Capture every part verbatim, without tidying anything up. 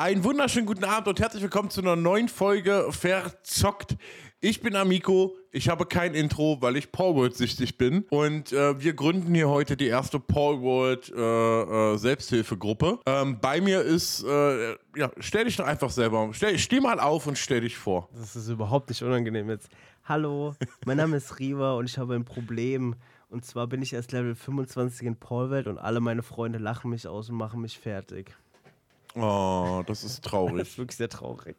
Einen wunderschönen guten Abend und herzlich willkommen zu einer neuen Folge Verzockt. Ich bin Amico, ich habe kein Intro, weil ich Palworld-süchtig bin. Und äh, wir gründen hier heute die erste Palworld-Selbsthilfegruppe. Äh, äh, ähm, bei mir ist, äh, ja, stell dich doch einfach selber, stell, steh mal auf und stell dich vor. Das ist überhaupt nicht unangenehm jetzt. Hallo, mein Name ist Riva und ich habe ein Problem. Und zwar bin ich erst Level fünfundzwanzig in Palworld und alle meine Freunde lachen mich aus und machen mich fertig. Oh, das ist traurig. Das ist wirklich sehr traurig.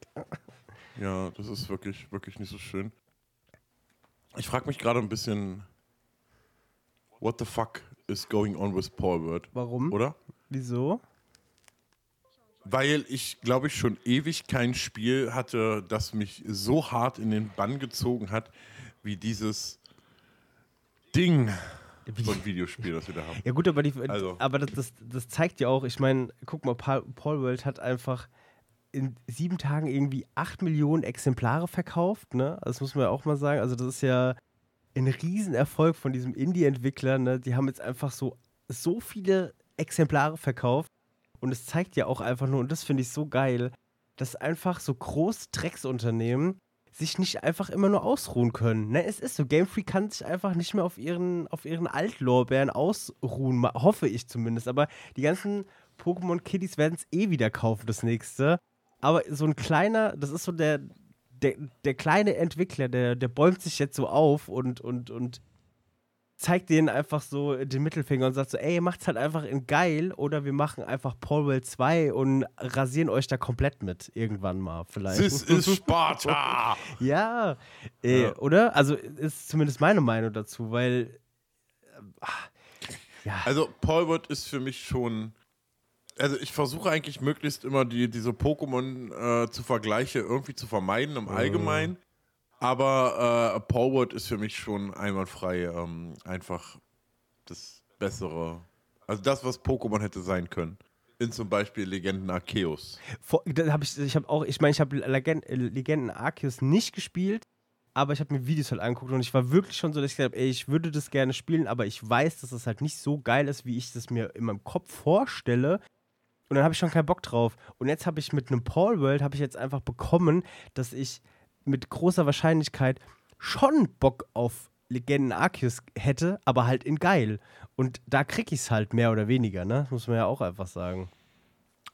Ja, das ist wirklich, wirklich nicht so schön. Ich frage mich gerade ein bisschen, what the fuck is going on with Palworld? Warum? Oder? Wieso? Weil ich, glaube ich, schon ewig kein Spiel hatte, das mich so hart in den Bann gezogen hat, wie dieses Ding. Von Videospiel, das wir da haben. Ja gut, aber, die, also. aber das, das, das zeigt ja auch, ich meine, guck mal, Palworld hat einfach in sieben Tagen irgendwie acht Millionen Exemplare verkauft, ne? Das muss man ja auch mal sagen. Also das ist ja ein Riesenerfolg von diesem Indie-Entwickler, ne? Die haben jetzt einfach so, so viele Exemplare verkauft und es zeigt ja auch einfach nur, und das finde ich so geil, dass einfach so große Drecksunternehmen sich nicht einfach immer nur ausruhen können. Ne? Es ist so, Game Freak kann sich einfach nicht mehr auf ihren, auf ihren Altlorbeeren ausruhen, hoffe ich zumindest. Aber die ganzen Pokémon-Kiddies werden es eh wieder kaufen, das nächste. Aber so ein kleiner, das ist so der, der, der kleine Entwickler, der, der bäumt sich jetzt so auf und, und, und zeigt denen einfach so den Mittelfinger und sagt so, ey, macht's halt einfach in geil oder wir machen einfach Palworld zwei und rasieren euch da komplett mit irgendwann mal vielleicht. Das ist Sparta! Ja, äh, ja, oder? Also ist zumindest meine Meinung dazu, weil äh, ja. Also Palworld ist für mich schon, also ich versuche eigentlich möglichst immer die, diese Pokémon äh, zu Vergleiche irgendwie zu vermeiden im Allgemeinen. Mm. Aber äh, Palworld ist für mich schon einwandfrei ähm, einfach das Bessere. Also das, was Pokémon hätte sein können. In zum Beispiel Legenden Arceus. Vor, da hab ich ich habe auch, ich meine, ich habe Legend, Legenden Arceus nicht gespielt, aber ich habe mir Videos halt angeguckt und ich war wirklich schon so, dass ich gesagt habe, ey, ich würde das gerne spielen, aber ich weiß, dass das halt nicht so geil ist, wie ich das mir in meinem Kopf vorstelle. Und dann habe ich schon keinen Bock drauf. Und jetzt habe ich mit einem Palworld, habe ich jetzt einfach bekommen, dass ich mit großer Wahrscheinlichkeit schon Bock auf Legenden Arceus hätte, aber halt in geil. Und da krieg ich's halt mehr oder weniger, ne? Das muss man ja auch einfach sagen.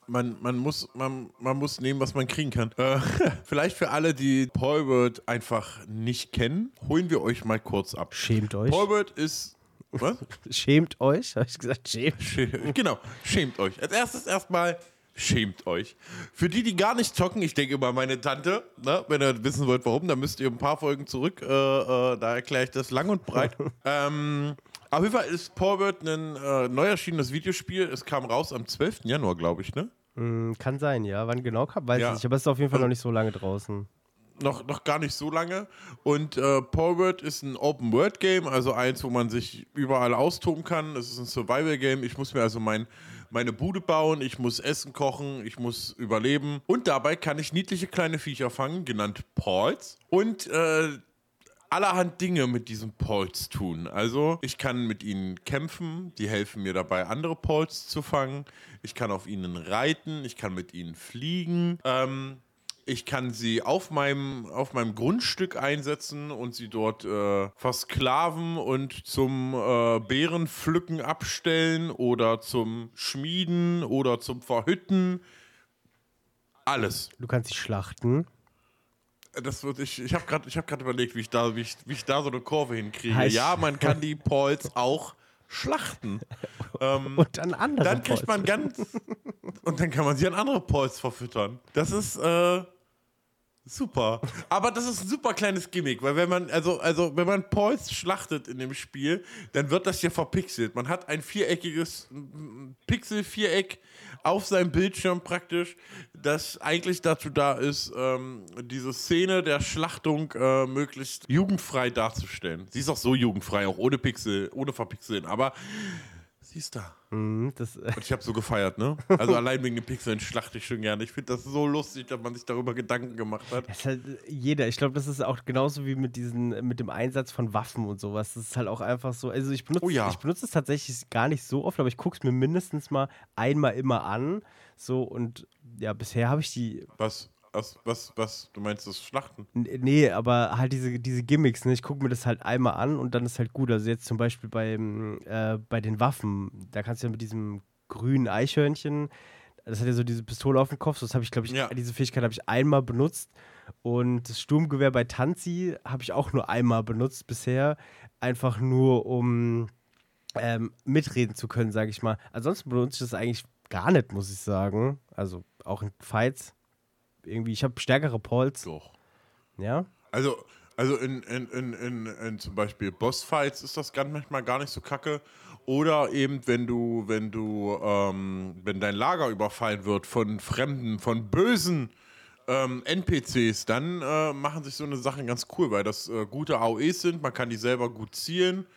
Man, man, muss, man, man muss nehmen, was man kriegen kann. Äh, vielleicht für alle, die Palworld einfach nicht kennen, holen wir euch mal kurz ab. Schämt euch. Palworld ist... Was? Schämt euch? Habe ich gesagt, schämt. schämt. Genau, schämt euch. Als erstes erstmal... Schämt euch. Für die, die gar nicht zocken, ich denke über meine Tante, ne? Wenn ihr wissen wollt, warum, dann müsst ihr ein paar Folgen zurück, äh, äh, da erkläre ich das lang und breit. ähm, auf jeden Fall ist Palworld ein äh, neu erschienenes Videospiel, es kam raus am zwölften Januar, glaube ich, ne? Mm, kann sein, ja, wann genau kam, weiß ich ja. nicht, aber es ist auf jeden Fall noch nicht so lange draußen. Noch, noch gar nicht so lange. Und äh, Palworld ist ein Open-World-Game, also eins, wo man sich überall austoben kann. Es ist ein Survival-Game. Ich muss mir also mein, meine Bude bauen, ich muss Essen kochen, ich muss überleben. Und dabei kann ich niedliche kleine Viecher fangen, genannt Pals. Und äh, allerhand Dinge mit diesen Pals tun. Also ich kann mit ihnen kämpfen, die helfen mir dabei, andere Pals zu fangen. Ich kann auf ihnen reiten, ich kann mit ihnen fliegen. Ähm... Ich kann sie auf meinem, auf meinem Grundstück einsetzen und sie dort äh, versklaven und zum äh, Beerenpflücken abstellen oder zum Schmieden oder zum Verhütten. Alles. Du kannst sie schlachten. Das wird ich ich habe gerade ich habe gerade überlegt, wie ich da wie ich, wie ich da so eine Kurve hinkriege. Heiß. Ja, man kann die Pals auch schlachten. Ähm, und an andere dann kriegt man ganz und dann kann man sie an andere Pals verfüttern. Das ist äh super. Aber das ist ein super kleines Gimmick, weil wenn man, also, also wenn man Pals schlachtet in dem Spiel, dann wird das hier verpixelt. Man hat ein viereckiges Pixel-Viereck auf seinem Bildschirm praktisch, das eigentlich dazu da ist, ähm, diese Szene der Schlachtung äh, möglichst jugendfrei darzustellen. Sie ist auch so jugendfrei, auch ohne Pixel, ohne Verpixeln, aber Die ist da. Mhm, das und ich habe so gefeiert, ne? Also allein wegen den Pixeln schlachte ich schon gerne. Ich finde das so lustig, dass man sich darüber Gedanken gemacht hat. Das ist halt jeder. Ich glaube, das ist auch genauso wie mit diesen, mit dem Einsatz von Waffen und sowas. Das ist halt auch einfach so. Also ich benutze, oh ja. ich benutze es tatsächlich gar nicht so oft, aber ich gucke es mir mindestens mal einmal immer an. So und ja, bisher habe ich die. Was? Was, was, was? Du meinst das Schlachten? Nee, aber halt diese, diese Gimmicks, ne? Ich gucke mir das halt einmal an und dann ist halt gut. Also jetzt zum Beispiel beim, äh, bei den Waffen, da kannst du ja mit diesem grünen Eichhörnchen, das hat ja so diese Pistole auf dem Kopf, das habe ich, glaube ich, ja. diese Fähigkeit habe ich einmal benutzt. Und das Sturmgewehr bei Tanzi habe ich auch nur einmal benutzt bisher, einfach nur um ähm, mitreden zu können, sage ich mal. Ansonsten benutze ich das eigentlich gar nicht, muss ich sagen. Also auch in Fights. Irgendwie, ich habe stärkere Pols. Doch. Ja? Also, also in, in, in, in, in zum Beispiel Bossfights ist das ganz manchmal gar nicht so kacke. Oder eben, wenn du, wenn du, ähm, wenn dein Lager überfallen wird von Fremden, von bösen ähm, N P Cs, dann äh, machen sich so eine Sachen ganz cool, weil das äh, gute A O Es sind, man kann die selber gut zielen.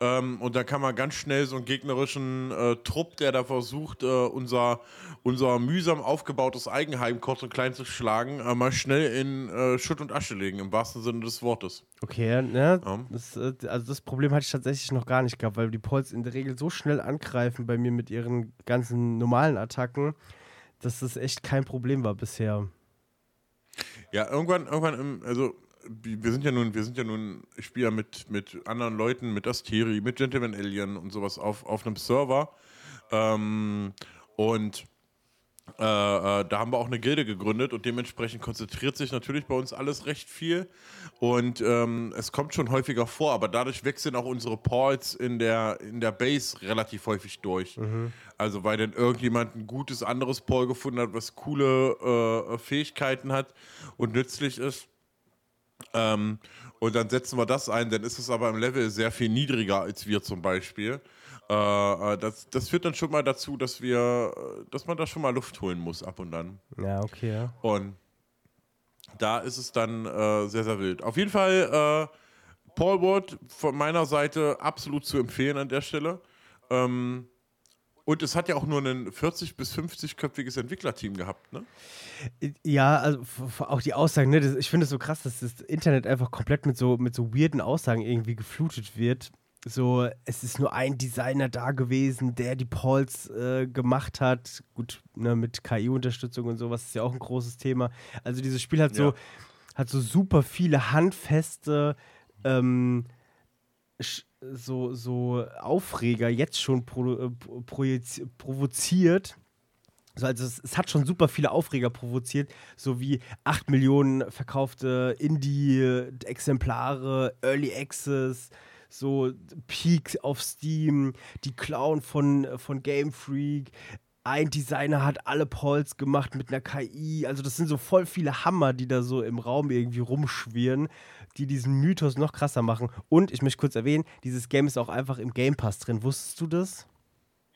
Ähm, und dann kann man ganz schnell so einen gegnerischen äh, Trupp, der da versucht, äh, unser, unser mühsam aufgebautes Eigenheim kurz und klein zu schlagen, äh, mal schnell in äh, Schutt und Asche legen, im wahrsten Sinne des Wortes. Okay, ne? Ja. Das, also das Problem hatte ich tatsächlich noch gar nicht gehabt, weil die Pols in der Regel so schnell angreifen bei mir mit ihren ganzen normalen Attacken, dass das echt kein Problem war bisher. Ja, irgendwann, irgendwann, im, also... Wir sind ja nun, wir sind ja nun, ich spiele ja mit, mit anderen Leuten, mit Asteri, mit Gentleman-Alien und sowas auf, auf einem Server. Ähm, und äh, äh, da haben wir auch eine Gilde gegründet und dementsprechend konzentriert sich natürlich bei uns alles recht viel. Und ähm, es kommt schon häufiger vor, aber dadurch wechseln auch unsere Ports in der, in der Base relativ häufig durch. Mhm. Also weil dann irgendjemand ein gutes anderes Port gefunden hat, was coole äh, Fähigkeiten hat und nützlich ist. Ähm, und dann setzen wir das ein, dann ist es aber im Level sehr viel niedriger als wir zum Beispiel. Äh, das, das führt dann schon mal dazu, dass wir, dass man da schon mal Luft holen muss ab und an. Ja, okay. Ja. Und da ist es dann äh, sehr, sehr wild. Auf jeden Fall äh, Palworld von meiner Seite absolut zu empfehlen an der Stelle. Ähm, Und es hat ja auch nur ein vierzig- bis fünfzig-köpfiges Entwicklerteam gehabt, ne? Ja, also auch die Aussagen, ne? Das, ich finde es so krass, dass das Internet einfach komplett mit so, mit so weirden Aussagen irgendwie geflutet wird. So, es ist nur ein Designer da gewesen, der die Polls äh, gemacht hat. Gut, ne, mit K I-Unterstützung und sowas ist ja auch ein großes Thema. Also dieses Spiel hat, ja. so, hat so super viele handfeste ähm, sch- So, so Aufreger jetzt schon pro, äh, projiz- provoziert. So, also es, es hat schon super viele Aufreger provoziert, so wie acht Millionen verkaufte Indie-Exemplare, Early Access, so Peaks auf Steam, die Clown von, von Game Freak. Ein Designer hat alle Polls gemacht mit einer K I. Also das sind so voll viele Hammer, die da so im Raum irgendwie rumschwirren, die diesen Mythos noch krasser machen. Und ich möchte kurz erwähnen, dieses Game ist auch einfach im Game Pass drin. Wusstest du das?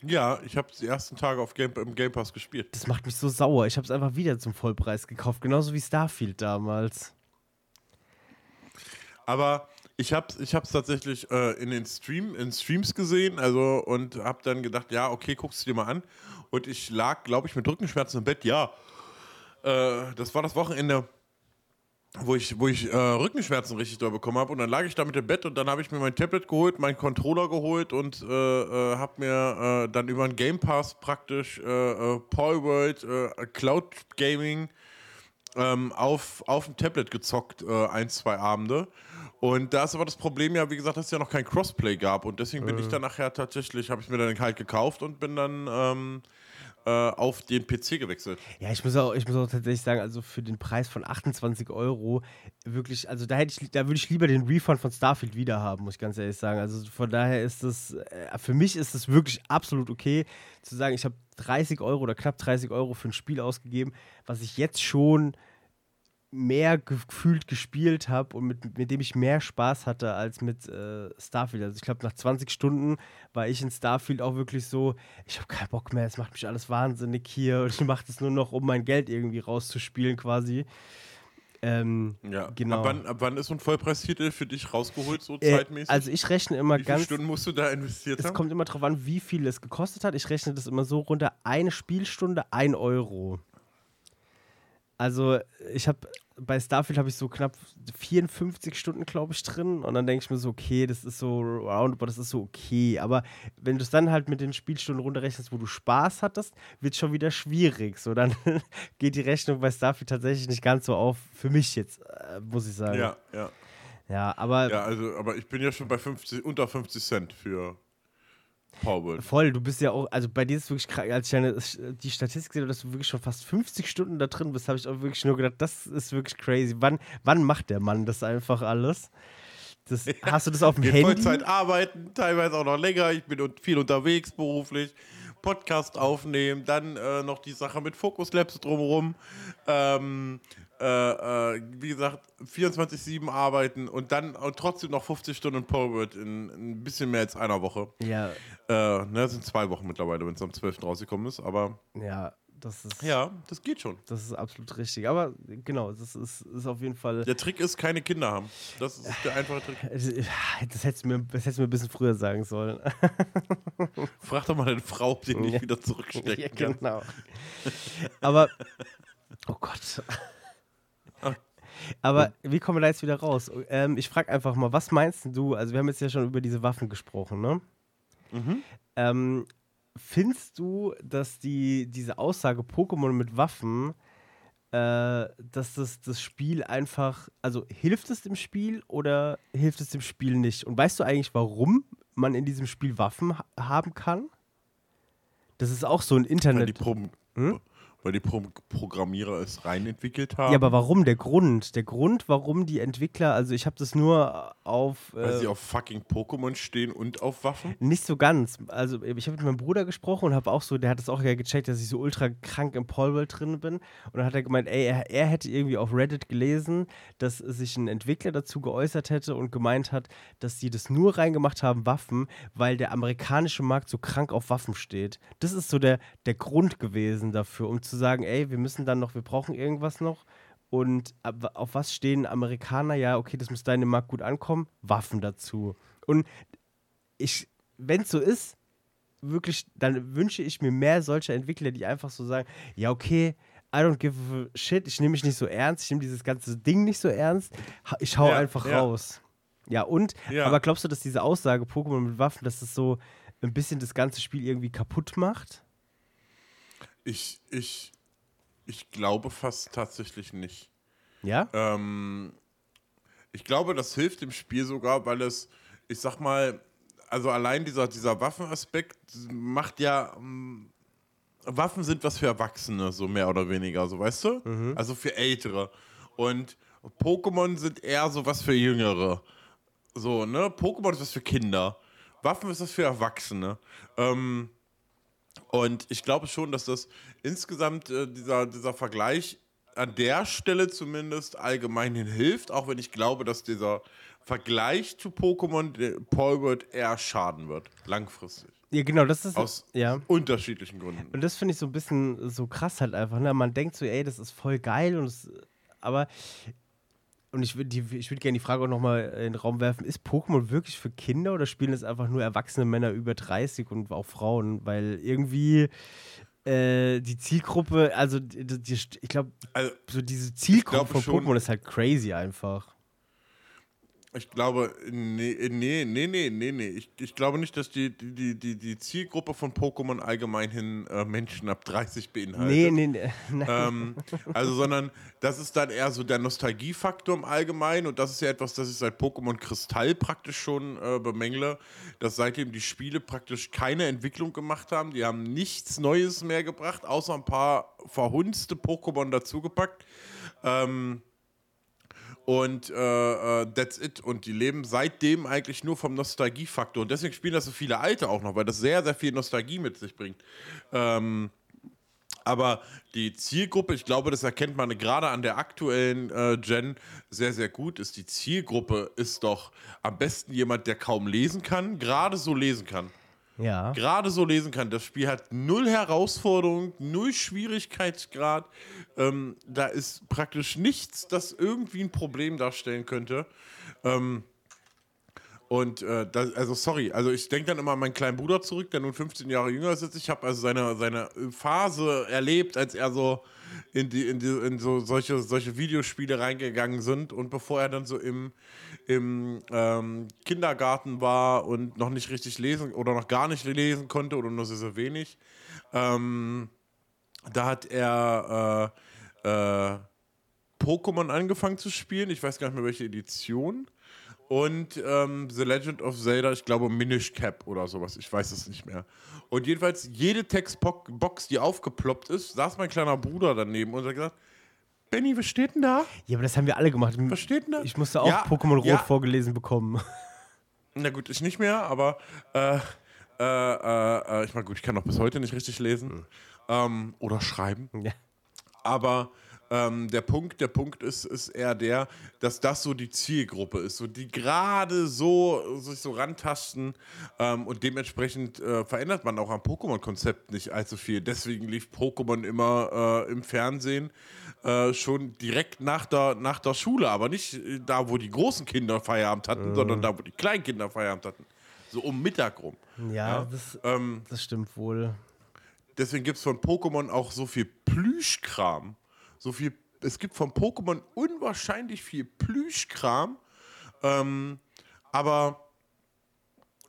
Ja, ich habe die ersten Tage auf Game, im Game Pass gespielt. Das macht mich so sauer. Ich habe es einfach wieder zum Vollpreis gekauft. Genauso wie Starfield damals. Aber... Ich hab's, ich hab's tatsächlich äh, in den Stream, in Streams gesehen, also und hab dann gedacht, ja, okay, guck's dir mal an. Und ich lag, glaube ich, mit Rückenschmerzen im Bett. Ja, äh, das war das Wochenende, wo ich, wo ich äh, Rückenschmerzen richtig doll bekommen habe. Und dann lag ich da mit dem Bett und dann habe ich mir mein Tablet geholt, meinen Controller geholt und äh, äh, hab mir äh, dann über einen Game Pass praktisch äh, äh, Palworld, äh, Cloud Gaming ähm, auf, auf dem Tablet gezockt, äh, ein, zwei Abende. Und da ist aber das Problem ja, wie gesagt, dass es ja noch kein Crossplay gab und deswegen bin äh. ich dann nachher tatsächlich, habe ich mir dann halt gekauft und bin dann ähm, äh, auf den P C gewechselt. Ja, ich muss, auch, ich muss auch tatsächlich sagen, also für den Preis von achtundzwanzig Euro, wirklich, also da, hätte ich, da würde ich lieber den Refund von Starfield wieder haben, muss ich ganz ehrlich sagen. Also von daher ist das, für mich ist das wirklich absolut okay, zu sagen, ich habe dreißig Euro oder knapp dreißig Euro für ein Spiel ausgegeben, was ich jetzt schon... mehr gefühlt gespielt habe und mit, mit dem ich mehr Spaß hatte als mit äh, Starfield. Also ich glaube, nach zwanzig Stunden war ich in Starfield auch wirklich so, ich habe keinen Bock mehr, es macht mich alles wahnsinnig hier und ich mache das nur noch, um mein Geld irgendwie rauszuspielen quasi. Ähm, ja, genau. Ab wann, ab wann ist so ein Vollpreistitel für dich rausgeholt, so äh, zeitmäßig? Also ich rechne immer ganz... Wie viele ganz, Stunden musst du da investiert es haben? Es kommt immer drauf an, wie viel es gekostet hat. Ich rechne das immer so runter, eine Spielstunde, ein Euro. Also ich habe... Bei Starfield habe ich so knapp vierundfünfzig Stunden, glaube ich, drin. Und dann denke ich mir so, okay, das ist so roundabout, das ist so okay. Aber wenn du es dann halt mit den Spielstunden runterrechnest, wo du Spaß hattest, wird es schon wieder schwierig. So, dann geht die Rechnung bei Starfield tatsächlich nicht ganz so auf. Für mich jetzt, äh, muss ich sagen. Ja, ja. Ja, aber... Ja, also, aber ich bin ja schon bei fünfzig, unter fünfzig Cent für... Powerworld. Voll, du bist ja auch, also bei dir ist wirklich krank, als ich eine, die Statistik sehe, dass du wirklich schon fast fünfzig Stunden da drin bist, habe ich auch wirklich nur gedacht, das ist wirklich crazy. Wann, wann macht der Mann das einfach alles? Das, ja, hast du das auf dem Handy? Vollzeit arbeiten, teilweise auch noch länger, ich bin viel unterwegs beruflich, Podcast aufnehmen, dann äh, noch die Sache mit Focus Labs drumherum, ähm, äh, äh, wie gesagt, vierundzwanzig sieben arbeiten und dann und trotzdem noch fünfzig Stunden Powerworld in ein bisschen mehr als einer Woche. Ja. Äh, ne, das sind zwei Wochen mittlerweile, wenn es am zwölften rausgekommen ist, aber... Ja, das ist... Ja, das geht schon. Das ist absolut richtig, aber genau, das ist, ist auf jeden Fall... Der Trick ist, keine Kinder haben. Das ist der einfache Trick. Das hättest du mir, das hättest du mir ein bisschen früher sagen sollen. Frag doch mal deine Frau, ob die nicht ja. wieder zurückstecken ja, genau. kann. Genau. Aber, oh Gott... Aber wie kommen wir da jetzt wieder raus? Ähm, ich frage einfach mal, was meinst du? Also wir haben jetzt ja schon über diese Waffen gesprochen, ne? Mhm. Ähm, findest du, dass die, diese Aussage Pokémon mit Waffen, äh, dass das, das Spiel einfach, also hilft es dem Spiel oder hilft es dem Spiel nicht? Und weißt du eigentlich, warum man in diesem Spiel Waffen ha- haben kann? Das ist auch so ein Internet... Ja, die Proben. Hm? Weil die Pro- Programmierer es reinentwickelt haben. Ja, aber warum? Der Grund. Der Grund, warum die Entwickler, also ich habe das nur auf... Äh, Weil sie auf fucking Pokémon stehen und auf Waffen? Nicht so ganz. Also ich habe mit meinem Bruder gesprochen und habe auch so, der hat das auch ja gecheckt, dass ich so ultra krank im Palworld drin bin. Und dann hat er gemeint, ey, er, er hätte irgendwie auf Reddit gelesen, dass sich ein Entwickler dazu geäußert hätte und gemeint hat, dass die das nur reingemacht haben, Waffen, weil der amerikanische Markt so krank auf Waffen steht. Das ist so der, der Grund gewesen dafür, um zu sagen, ey, wir müssen dann noch, wir brauchen irgendwas noch und auf was stehen Amerikaner? Ja, okay, das muss da in dem Markt gut ankommen, Waffen dazu. Und ich, wenn es so ist, wirklich, dann wünsche ich mir mehr solcher Entwickler, die einfach so sagen, ja, okay, I don't give a shit, ich nehme mich nicht so ernst, ich nehme dieses ganze Ding nicht so ernst, ich hau ja, einfach ja. raus. Ja, und, ja. aber glaubst du, dass diese Aussage Pokémon mit Waffen, dass das so ein bisschen das ganze Spiel irgendwie kaputt macht? Ich, ich, ich glaube fast tatsächlich nicht. Ja? Ähm, ich glaube, das hilft dem Spiel sogar, weil es, ich sag mal, also allein dieser, dieser Waffenaspekt macht ja, ähm, Waffen sind was für Erwachsene, so mehr oder weniger, so weißt du? Mhm. Also für Ältere. Und Pokémon sind eher so was für Jüngere. So, ne? Pokémon ist was für Kinder. Waffen ist was für Erwachsene. Ähm, Und ich glaube schon, dass das insgesamt äh, dieser, dieser Vergleich an der Stelle zumindest allgemein hilft, auch wenn ich glaube, dass dieser Vergleich zu Pokémon Palworld eher schaden wird, langfristig. Ja, genau, das ist... Aus ja. unterschiedlichen Gründen. Und das finde ich so ein bisschen so krass halt einfach, ne? Man denkt so, ey, das ist voll geil, und es, aber... Und ich würde würd gerne die Frage auch nochmal in den Raum werfen, ist Pokémon wirklich für Kinder oder spielen es einfach nur erwachsene Männer über dreißig und auch Frauen? Weil irgendwie äh, die Zielgruppe, also die, die, ich glaube, also, so diese Zielgruppe von schon, Pokémon ist halt crazy einfach. Ich glaube, nee, nee, nee, nee, nee, nee. Ich, ich glaube nicht, dass die, die, die, die Zielgruppe von Pokémon allgemein hin äh, Menschen ab dreißig beinhaltet. Nee, nee, nee. Ähm, also, sondern das ist dann eher so der Nostalgiefaktor im Allgemeinen, und das ist ja etwas, das ich seit Pokémon Kristall praktisch schon äh, bemängle, dass seitdem die Spiele praktisch keine Entwicklung gemacht haben. Die haben nichts Neues mehr gebracht, außer ein paar verhunzte Pokémon dazugepackt. Ähm... Und äh, that's it. Und die leben seitdem eigentlich nur vom Nostalgiefaktor. Und deswegen spielen das so viele Alte auch noch, weil das sehr, sehr viel Nostalgie mit sich bringt. Ähm, aber die Zielgruppe, ich glaube, das erkennt man gerade an der aktuellen äh, Gen sehr, sehr gut, ist die Zielgruppe ist doch am besten jemand, der kaum lesen kann, gerade so lesen kann. ja. gerade so lesen kann. Das Spiel hat null Herausforderung, null Schwierigkeitsgrad. Ähm, da ist praktisch nichts, das irgendwie ein Problem darstellen könnte. Ähm, Und, äh, das, also sorry, also ich denke dann immer an meinen kleinen Bruder zurück, der nun fünfzehn Jahre jünger ist. Ich habe also seine, seine Phase erlebt, als er so in, die, in, die, in so solche, solche Videospiele reingegangen sind. Und bevor er dann so im, im ähm, Kindergarten war und noch nicht richtig lesen oder noch gar nicht lesen konnte oder nur sehr, sehr wenig, ähm, da hat er äh, äh, Pokémon angefangen zu spielen. Ich weiß gar nicht mehr, welche Edition. Und ähm, The Legend of Zelda, ich glaube Minish Cap oder sowas, ich weiß es nicht mehr. Und jedenfalls jede Textbox, die aufgeploppt ist, saß mein kleiner Bruder daneben und hat gesagt, Benni, was steht denn da? Ja, aber das haben wir alle gemacht. Was steht denn da? Ich musste auch ja, Pokémon Rot ja. vorgelesen bekommen. Na gut, ich nicht mehr, aber äh, äh, äh, ich meine gut, ich kann noch bis heute nicht richtig lesen mhm. ähm, oder schreiben. Ja. Aber Ähm, der Punkt, der Punkt ist, ist eher der, dass das so die Zielgruppe ist, so die gerade so sich so rantasten ähm, und dementsprechend äh, verändert man auch am Pokémon-Konzept nicht allzu viel. Deswegen lief Pokémon immer äh, im Fernsehen äh, schon direkt nach der, nach der Schule, aber nicht da, wo die großen Kinder Feierabend hatten, äh. sondern da, wo die kleinen Kinder Feierabend hatten, so um Mittag rum. Ja, ja? Das, ähm, das stimmt wohl. Deswegen gibt es von Pokémon auch so viel Plüschkram. So viel, es gibt von Pokémon unwahrscheinlich viel Plüschkram, ähm, aber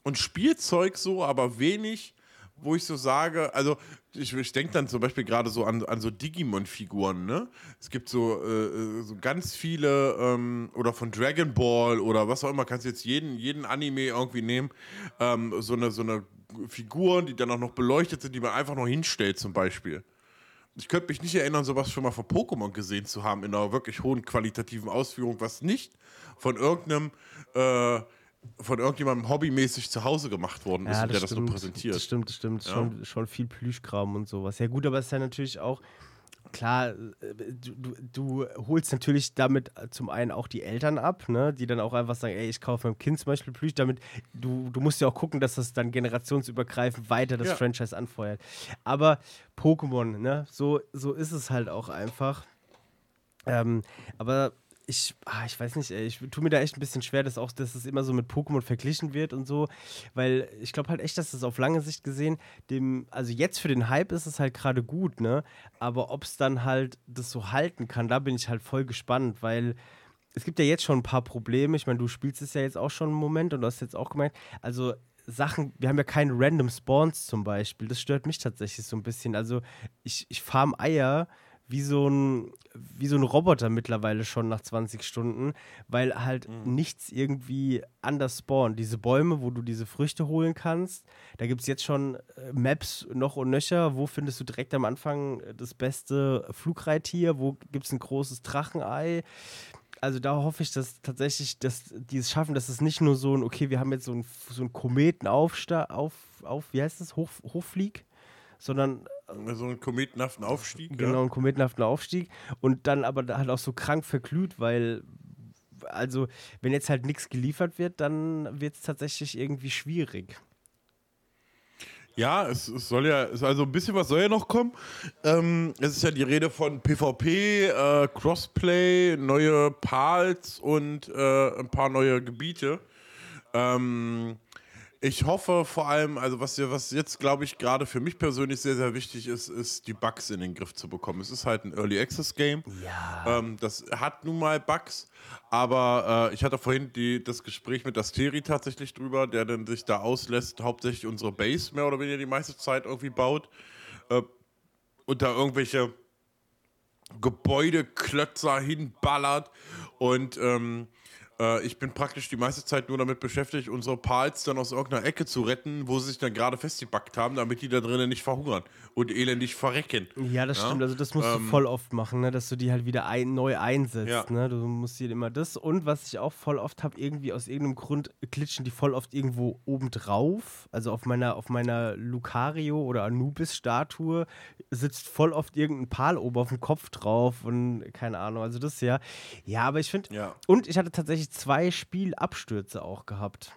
und Spielzeug so, aber wenig, wo ich so sage, also ich, ich denke dann zum Beispiel gerade so an, an so Digimon-Figuren, ne? Es gibt so, äh, so ganz viele, ähm, oder von Dragon Ball oder was auch immer, kannst du jetzt jeden, jeden Anime irgendwie nehmen, ähm, so eine, so eine Figuren, die dann auch noch beleuchtet sind, die man einfach noch hinstellt zum Beispiel. Ich könnte mich nicht erinnern, sowas schon mal von Pokémon gesehen zu haben, in einer wirklich hohen qualitativen Ausführung, was nicht von irgendeinem, äh, von irgendjemandem hobbymäßig zu Hause gemacht worden ist, ja, und der stimmt, das so präsentiert. Das stimmt, das stimmt. Ja. Schon, schon viel Plüschkram und sowas. Ja gut, aber es ist ja natürlich auch, klar, du, du holst natürlich damit zum einen auch die Eltern ab, ne, die dann auch einfach sagen, ey, ich kaufe meinem Kind zum Beispiel Plüsch, damit du, du musst ja auch gucken, dass das dann generationsübergreifend weiter das ja. Franchise anfeuert. Aber Pokémon, ne, so, so ist es halt auch einfach. Ähm, aber ich, ah, ich weiß nicht, ey, ich tue mir da echt ein bisschen schwer, dass auch, dass es immer so mit Pokémon verglichen wird und so, weil ich glaube halt echt, dass das auf lange Sicht gesehen, dem, also jetzt für den Hype ist es halt gerade gut, ne, aber ob es dann halt das so halten kann, da bin ich halt voll gespannt, weil es gibt ja jetzt schon ein paar Probleme, ich meine, du spielst es ja jetzt auch schon einen Moment und du hast jetzt auch gemerkt, also Sachen, wir haben ja keine Random Spawns zum Beispiel, das stört mich tatsächlich so ein bisschen, also ich, ich farm Eier, wie so ein, wie so ein Roboter mittlerweile schon nach zwanzig Stunden, weil halt mhm. nichts irgendwie anders spawnt. Diese Bäume, wo du diese Früchte holen kannst, da gibt es jetzt schon äh, Maps noch und nöcher, wo findest du direkt am Anfang das beste Flugreittier, wo gibt es ein großes Drachenei. Also da hoffe ich, dass tatsächlich, dass die es schaffen, dass es nicht nur so ein, okay, wir haben jetzt so einen so ein Kometenaufstieg, auf, auf, wie heißt das, Hoch, Hochflieg, sondern so einen kometenhaften Aufstieg. Genau, ja. einen kometenhaften Aufstieg. Und dann aber halt auch so krank verglüht, weil, also, wenn jetzt halt nichts geliefert wird, dann wird es tatsächlich irgendwie schwierig. Ja, es, es soll ja, es, also ein bisschen was soll ja noch kommen. Ähm, es ist ja die Rede von PvP, äh, Crossplay, neue Pals und äh, ein paar neue Gebiete. Ähm... Ich hoffe vor allem, also was, was jetzt, glaube ich, gerade für mich persönlich sehr, sehr wichtig ist, ist die Bugs in den Griff zu bekommen. Es ist halt ein Early Access Game. Ja. Ähm, das hat nun mal Bugs, aber äh, ich hatte vorhin die, das Gespräch mit Asteri tatsächlich drüber, der dann sich da auslässt, hauptsächlich unsere Base mehr oder weniger die meiste Zeit irgendwie baut äh, und da irgendwelche Gebäudeklötzer hinballert und ähm, ich bin praktisch die meiste Zeit nur damit beschäftigt, unsere Pals dann aus irgendeiner Ecke zu retten, wo sie sich dann gerade festgebackt haben, damit die da drinnen nicht verhungern und elendig verrecken. Ja, das ja? stimmt. Also das musst ähm, du voll oft machen, ne? Dass du die halt wieder ein, neu einsetzt. Ja. Ne? Du musst hier immer das. Und was ich auch voll oft habe, irgendwie aus irgendeinem Grund klitschen die voll oft irgendwo obendrauf. Also auf meiner, auf meiner Lucario- oder Anubis-Statue sitzt voll oft irgendein Pal oben auf dem Kopf drauf und keine Ahnung. Also das ja. Ja, aber ich finde... Ja. Und ich hatte tatsächlich zwei Spielabstürze auch gehabt.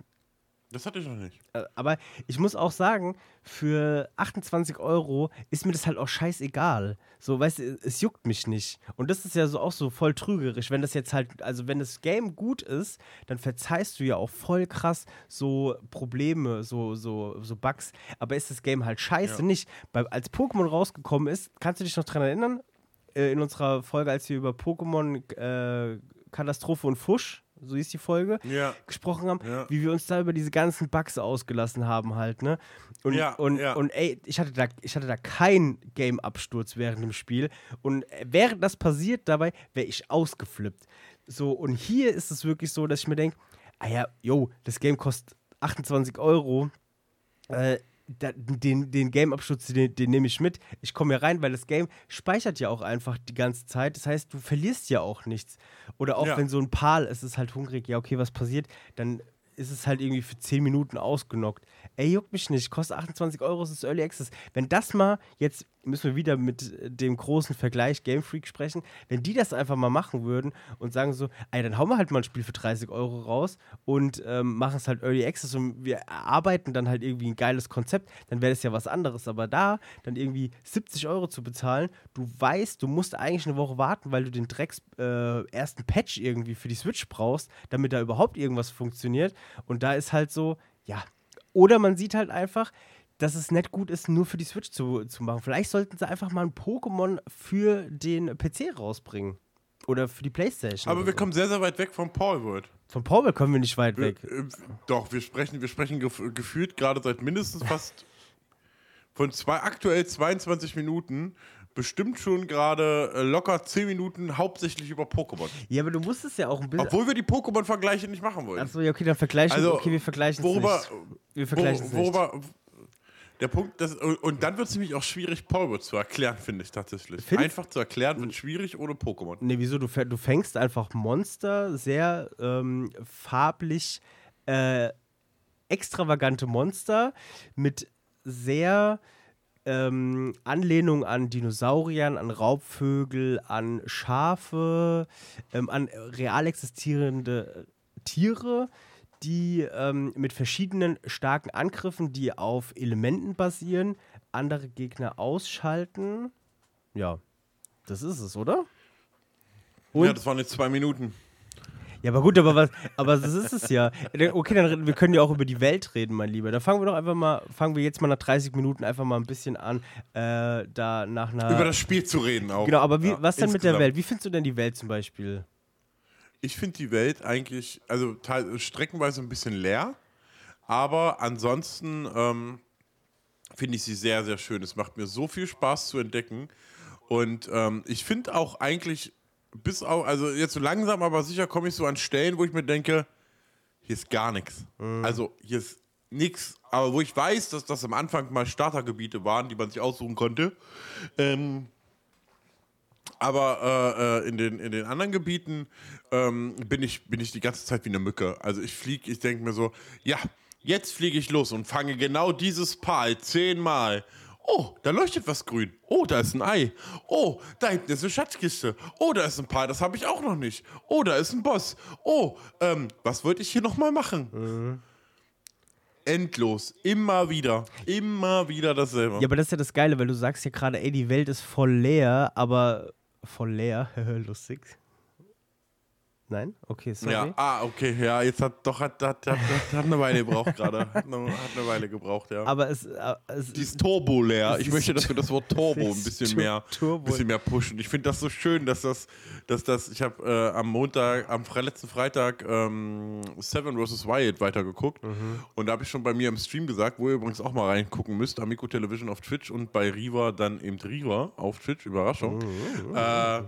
Das hatte ich noch nicht. Aber ich muss auch sagen, für achtundzwanzig Euro ist mir das halt auch scheißegal. So, weißt du, es juckt mich nicht. Und das ist ja so auch so voll trügerisch. Wenn das jetzt halt, also wenn das Game gut ist, dann verzeihst du ja auch voll krass so Probleme, so, so, so Bugs. Aber ist das Game halt scheiße? Ja. Nicht. Weil als Pokémon rausgekommen ist, kannst du dich noch dran erinnern? In unserer Folge, als wir über Pokémon äh, Katastrophe und Fusch, so hieß die Folge, ja. gesprochen haben, ja. wie wir uns da über diese ganzen Bugs ausgelassen haben halt, ne? Und, ja, und, ja. und ey, ich hatte da, ich hatte da keinen Game-Absturz während dem Spiel und wäre das passiert dabei, wäre ich ausgeflippt. So, und hier ist es wirklich so, dass ich mir denke, ah ja, yo, das Game kostet achtundzwanzig Euro, äh, Den, den Game-Absturz, den, den nehme ich mit. Ich komme hier rein, weil das Game speichert ja auch einfach die ganze Zeit. Das heißt, du verlierst ja auch nichts. Oder auch ja. wenn so ein Pal, es ist halt hungrig, ja okay, was passiert, dann ist es halt irgendwie für zehn Minuten ausgenockt. Ey, juckt mich nicht, kostet achtundzwanzig Euro, es ist Early Access. Wenn das mal, jetzt müssen wir wieder mit dem großen Vergleich Game Freak sprechen, wenn die das einfach mal machen würden und sagen so, ey, dann hauen wir halt mal ein Spiel für dreißig Euro raus und ähm, machen es halt Early Access und wir erarbeiten dann halt irgendwie ein geiles Konzept, dann wäre das ja was anderes. Aber da dann irgendwie siebzig Euro zu bezahlen, du weißt, du musst eigentlich eine Woche warten, weil du den Drecks äh, ersten Patch irgendwie für die Switch brauchst, damit da überhaupt irgendwas funktioniert. Und da ist halt so, ja, oder man sieht halt einfach, dass es nicht gut ist, nur für die Switch zu, zu machen. Vielleicht sollten sie einfach mal ein Pokémon für den P C rausbringen. Oder für die Playstation. Aber wir so. kommen sehr, sehr weit weg von Palworld. Von Palworld kommen wir nicht weit wir, weg. Äh, doch, wir sprechen, wir sprechen gef- gefühlt gerade seit mindestens fast von zwei, aktuell zweiundzwanzig Minuten, bestimmt schon gerade äh, locker zehn Minuten hauptsächlich über Pokémon. Ja, aber du musst es ja auch ein bisschen... Obwohl wir die Pokémon-Vergleiche nicht machen wollen. Achso, ja, okay, dann vergleichen also, okay, wir vergleichen worüber, es nicht. Wir vergleichen wo, es nicht. Worüber, der Punkt, das, und dann wird es nämlich auch schwierig, Palworld zu erklären, finde ich tatsächlich. Find einfach zu erklären wird schwierig ohne Pokémon. Nee, wieso? Du, du fängst einfach Monster, sehr ähm, farblich äh, extravagante Monster mit sehr... Ähm, Anlehnung an Dinosauriern, an Raubvögel, an Schafe, ähm, an real existierende Tiere, die ähm, mit verschiedenen starken Angriffen, die auf Elementen basieren, andere Gegner ausschalten. Ja, das ist es, oder? Und ja, das waren jetzt zwei Minuten. Ja, aber gut, aber was, aber das ist es ja. Okay, dann wir können ja auch über die Welt reden, mein Lieber. Da fangen wir doch einfach mal, fangen wir jetzt mal nach dreißig Minuten einfach mal ein bisschen an, äh, da nach einer... Über das Spiel zu reden auch. Genau, aber wie, ja, was denn mit der Welt? Wie findest du denn die Welt zum Beispiel? Ich finde die Welt eigentlich, also te- streckenweise ein bisschen leer, aber ansonsten ähm, finde ich sie sehr, sehr schön. Es macht mir so viel Spaß zu entdecken und ähm, ich finde auch eigentlich... Bis auf, also jetzt so langsam, aber sicher komme ich so an Stellen, wo ich mir denke, hier ist gar nichts. Mhm. Also hier ist nichts, aber wo ich weiß, dass das am Anfang mal Startergebiete waren, die man sich aussuchen konnte. Ähm, aber äh, in, den, in den anderen Gebieten ähm, bin, ich, bin ich die ganze Zeit wie eine Mücke. Also ich fliege, ich denke mir so, ja, jetzt fliege ich los und fange genau dieses Pal zehnmal. Oh, da leuchtet was grün. Oh, da ist ein Ei. Oh, da hinten ist eine Schatzkiste. Oh, da ist ein Paar, das habe ich auch noch nicht. Oh, da ist ein Boss. Oh, ähm, was wollte ich hier nochmal machen? Mhm. Endlos. Immer wieder. Immer wieder dasselbe. Ja, aber das ist ja das Geile, weil du sagst ja gerade, ey, die Welt ist voll leer, aber voll leer, lustig. Nein? Okay, sorry. Ja, ah, okay, ja, jetzt hat doch hat, hat, hat, hat eine Weile gebraucht gerade. Hat eine, hat eine Weile gebraucht, ja. Aber es, es die ist Turbo leer. Ich möchte, dass wir das Wort Turbo ein bisschen mehr, bisschen mehr pushen. Ich finde das so schön, dass das, dass das. Ich habe äh, am Montag, am letzten Freitag ähm, Seven versus. Wyatt weitergeguckt. Mhm. Und da habe ich schon bei mir im Stream gesagt, wo ihr übrigens auch mal reingucken müsst, Amico Television auf Twitch und bei Riva dann eben Riva auf Twitch, Überraschung. Mhm. Äh,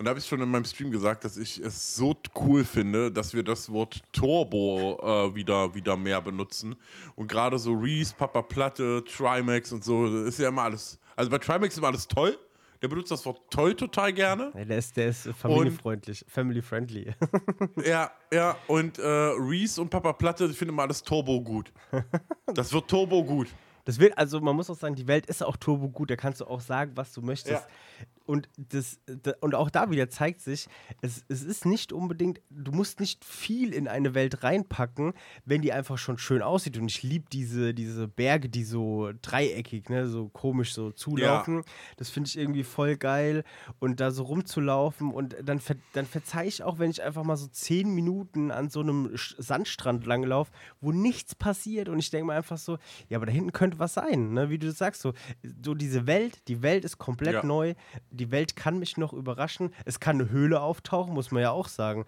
Und da habe ich schon in meinem Stream gesagt, dass ich es so cool finde, dass wir das Wort Turbo äh, wieder, wieder mehr benutzen. Und gerade so Reese, Papa Platte, Trimax und so, ist ja immer alles. Also bei Trimax ist immer alles toll. Der benutzt das Wort toll total gerne. Der ist, der ist familienfreundlich, und, family-friendly. Ja, ja. Und äh, Reese und Papa Platte, ich finde immer alles Turbo gut. Das wird Turbo gut. Das wird, also man muss auch sagen, die Welt ist auch Turbo gut. Da kannst du auch sagen, was du möchtest. Ja. Und, das, und auch da wieder zeigt sich, es, es ist nicht unbedingt, du musst nicht viel in eine Welt reinpacken, wenn die einfach schon schön aussieht. Und ich liebe diese, diese Berge, die so dreieckig, ne, so komisch so zulaufen. Ja. Das finde ich irgendwie voll geil. Und da so rumzulaufen. Und dann, ver, dann verzeihe ich auch, wenn ich einfach mal so zehn Minuten an so einem Sandstrand langlaufe, wo nichts passiert. Und ich denke mir einfach so, ja, aber da hinten könnte was sein, ne? Wie du das sagst. So, so diese Welt, die Welt ist komplett ja. neu. Die Welt kann mich noch überraschen. Es kann eine Höhle auftauchen, muss man ja auch sagen.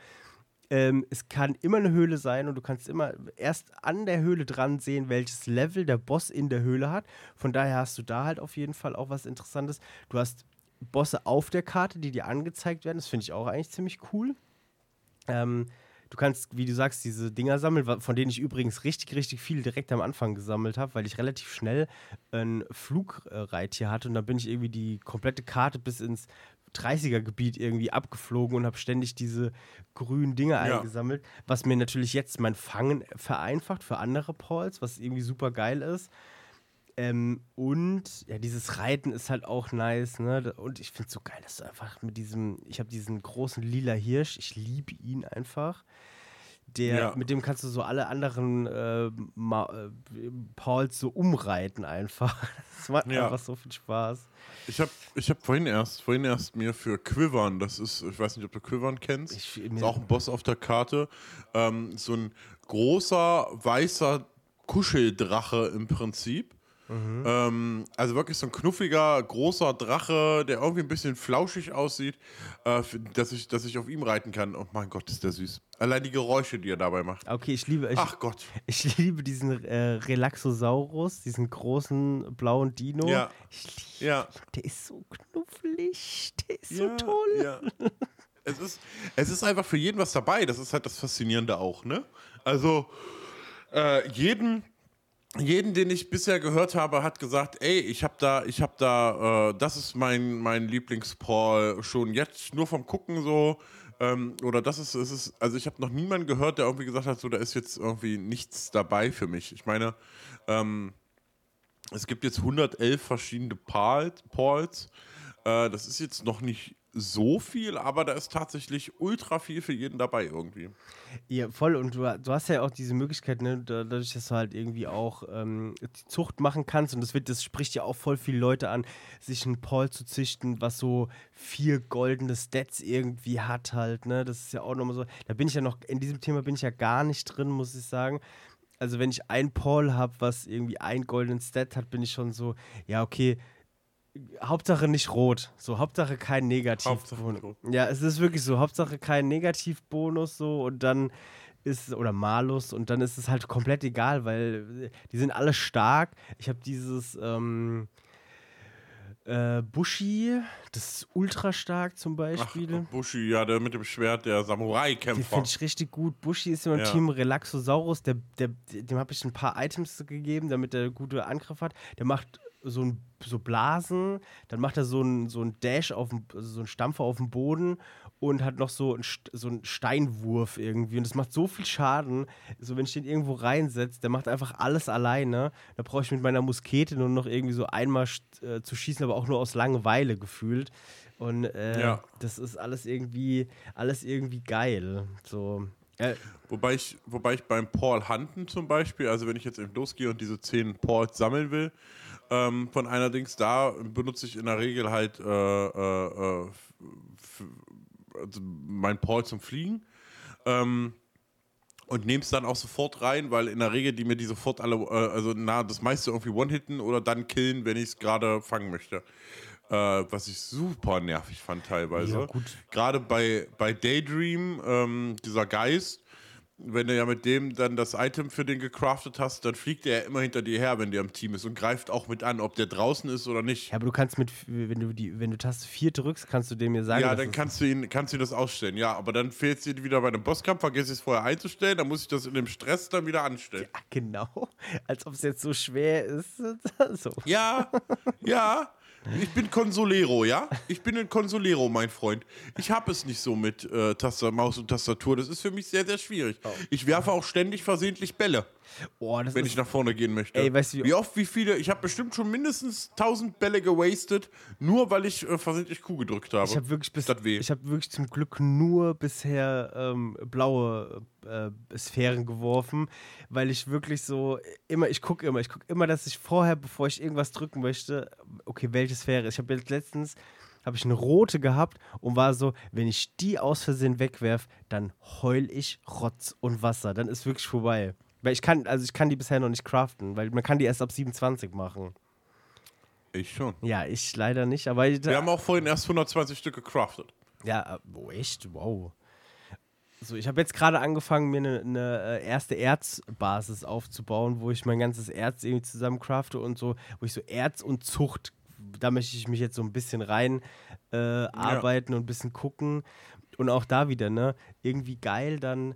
Ähm, es kann immer eine Höhle sein und du kannst immer erst an der Höhle dran sehen, welches Level der Boss in der Höhle hat. Von daher hast du da halt auf jeden Fall auch was Interessantes. Du hast Bosse auf der Karte, die dir angezeigt werden. Das finde ich auch eigentlich ziemlich cool. Ähm, du kannst, wie du sagst, diese Dinger sammeln, von denen ich übrigens richtig, richtig viel direkt am Anfang gesammelt habe, weil ich relativ schnell einen Flugreit hier hatte und dann bin ich irgendwie die komplette Karte bis ins dreißiger-Gebiet irgendwie abgeflogen und habe ständig diese grünen Dinger ja. eingesammelt, was mir natürlich jetzt mein Fangen vereinfacht für andere Polls, was irgendwie super geil ist. Ähm, und ja, dieses Reiten ist halt auch nice, ne? Und ich finde es so geil, dass du einfach mit diesem, ich habe diesen großen lila Hirsch, ich liebe ihn einfach. Der, ja. Mit dem kannst du so alle anderen äh, Ma- äh, Pauls so umreiten einfach. Das macht ja. einfach so viel Spaß. Ich habe ich hab vorhin erst vorhin erst mir für Quivern, das ist, ich weiß nicht, ob du Quivern kennst, ich, ist auch ein Boss auf der Karte, ähm, so ein großer, weißer Kuscheldrache im Prinzip. Mhm. Ähm, also wirklich so ein knuffiger, großer Drache, der irgendwie ein bisschen flauschig aussieht, äh, dass ich, dass ich auf ihm reiten kann. Oh mein Gott, ist der süß. Allein die Geräusche, die er dabei macht. Okay, ich liebe... Ich, Ach Gott. Ich liebe diesen äh, Relaxosaurus, diesen großen blauen Dino. Ja. Ich liebe ja. Der ist so knuffelig. Der ist ja, so toll. Ja. es, ist, es ist einfach für jeden was dabei. Das ist halt das Faszinierende auch, ne? Also, äh, jeden... Jeden, den ich bisher gehört habe, hat gesagt, ey, ich hab da, ich hab da, äh, das ist mein, mein Lieblings-Paul schon jetzt, nur vom Gucken so, ähm, oder das ist, es ist, also ich habe noch niemanden gehört, der irgendwie gesagt hat, so, da ist jetzt irgendwie nichts dabei für mich. Ich meine, ähm, es gibt jetzt hundertelf verschiedene Pauls, äh, das ist jetzt noch nicht so viel, aber da ist tatsächlich ultra viel für jeden dabei irgendwie. Ja, voll. Und du, du hast ja auch diese Möglichkeit, ne, dadurch, dass du halt irgendwie auch ähm, die Zucht machen kannst und das, wird, das spricht ja auch voll viele Leute an, sich einen Paul zu züchten, was so vier goldene Stats irgendwie hat halt, ne, das ist ja auch nochmal so, da bin ich ja noch, in diesem Thema bin ich ja gar nicht drin, muss ich sagen. Also wenn ich einen Paul habe, was irgendwie einen goldenen Stat hat, bin ich schon so, ja okay, Hauptsache nicht rot, so Hauptsache kein Negativbonus. Ja, es ist wirklich so, Hauptsache kein Negativbonus so und dann ist, oder Malus und dann ist es halt komplett egal, weil die sind alle stark. Ich habe dieses ähm, äh, Bushi, das ist ultra stark zum Beispiel. Ach, Bushi, ja, der mit dem Schwert, der Samurai-Kämpfer. Den finde ich richtig gut. Bushi ist immer im ja. Team Relaxosaurus, der, der, dem habe ich ein paar Items gegeben, damit er gute Angriff hat. Der macht so ein so Blasen, dann macht er so einen so einen Dash auf dem, so einen Stampfer auf dem Boden und hat noch so einen, so einen Steinwurf irgendwie und das macht so viel Schaden, so wenn ich den irgendwo reinsetze, der macht einfach alles alleine, da brauche ich mit meiner Muskete nur noch irgendwie so einmal äh, zu schießen, aber auch nur aus Langeweile gefühlt und äh, ja. das ist alles irgendwie alles irgendwie geil, so. Äh, wobei ich, wobei ich beim Paul Hunten zum Beispiel, also wenn ich jetzt eben losgehe und diese zehn Pauls sammeln will, ähm, von einer Dings, da benutze ich in der Regel halt äh, äh, f- f- also mein Paul zum Fliegen ähm, und nehme es dann auch sofort rein, weil in der Regel die mir die sofort alle, äh, also na, das meiste irgendwie one-hitten oder dann killen, wenn ich es gerade fangen möchte. Äh, was ich super nervig fand teilweise. Ja, gerade bei, bei Daydream, ähm, dieser Geist, wenn du ja mit dem dann das Item für den gecraftet hast, dann fliegt der ja immer hinter dir her, wenn der im Team ist und greift auch mit an, ob der draußen ist oder nicht. Ja, aber du kannst mit, wenn du die, wenn du Taste vier drückst, kannst du dem ja sagen. Ja, dann kannst du ihn, kannst du das ausstellen. Ja, aber dann fehlt es dir wieder bei einem Bosskampf, vergiss es vorher einzustellen, dann muss ich das in dem Stress dann wieder anstellen. Ja, genau. Als ob es jetzt so schwer ist. So. Ja, ja. Ich bin Consolero, ja? Ich bin ein Consolero, mein Freund. Ich habe es nicht so mit äh, Taster, Maus und Tastatur. Das ist für mich sehr, sehr schwierig. Oh. Ich werfe auch ständig versehentlich Bälle, oh, das wenn ist ich nach vorne gehen möchte. Ey, weißt du, wie, wie oft, wie viele? Ich habe bestimmt schon mindestens tausend Bälle gewastet, nur weil ich äh, versehentlich Q gedrückt habe. Ich habe wirklich, bis, ich hab wirklich zum Glück nur bisher ähm, blaue äh, Sphären geworfen, weil ich wirklich so immer, ich gucke immer, ich gucke immer, dass ich vorher, bevor ich irgendwas drücken möchte, okay, welche Sphäre? Ich habe jetzt letztens habe ich eine rote gehabt und war so, wenn ich die aus Versehen wegwerf, dann heul ich Rotz und Wasser. Dann ist wirklich vorbei. Weil ich kann, also ich kann die bisher noch nicht craften, weil man kann die erst ab siebenundzwanzig machen. Ich schon. Ja, ich leider nicht, aber... Ich, Wir haben auch vorhin erst hundertzwanzig Stück gecraftet. Ja, oh echt? Wow. So, ich habe jetzt gerade angefangen, mir eine, eine erste Erzbasis aufzubauen, wo ich mein ganzes Erz irgendwie zusammen crafte und so, wo ich so Erz und Zucht, da möchte ich mich jetzt so ein bisschen rein äh, arbeiten ja. und ein bisschen gucken. Und auch da wieder, ne? Irgendwie geil dann...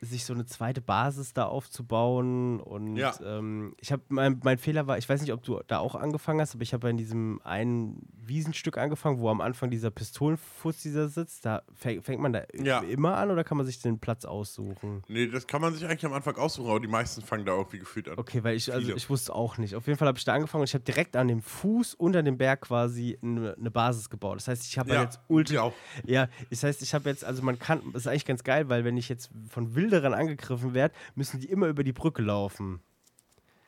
sich so eine zweite Basis da aufzubauen und ja. ähm, ich habe mein, mein Fehler war, ich weiß nicht, ob du da auch angefangen hast, aber ich habe in diesem einen Wiesenstück angefangen, wo am Anfang dieser Pistolenfuß dieser sitzt, da fängt man da ja. immer an oder kann man sich den Platz aussuchen? Nee, das kann man sich eigentlich am Anfang aussuchen, aber die meisten fangen da irgendwie gefühlt an. Okay, weil ich, also ich wusste auch nicht. Auf jeden Fall habe ich da angefangen und ich habe direkt an dem Fuß unter dem Berg quasi eine, eine Basis gebaut. Das heißt, ich habe ja, jetzt ultra... Auch. Ja, das heißt, ich habe jetzt, also man kann, das ist eigentlich ganz geil, weil wenn ich jetzt von Wild daran angegriffen werden, müssen die immer über die Brücke laufen.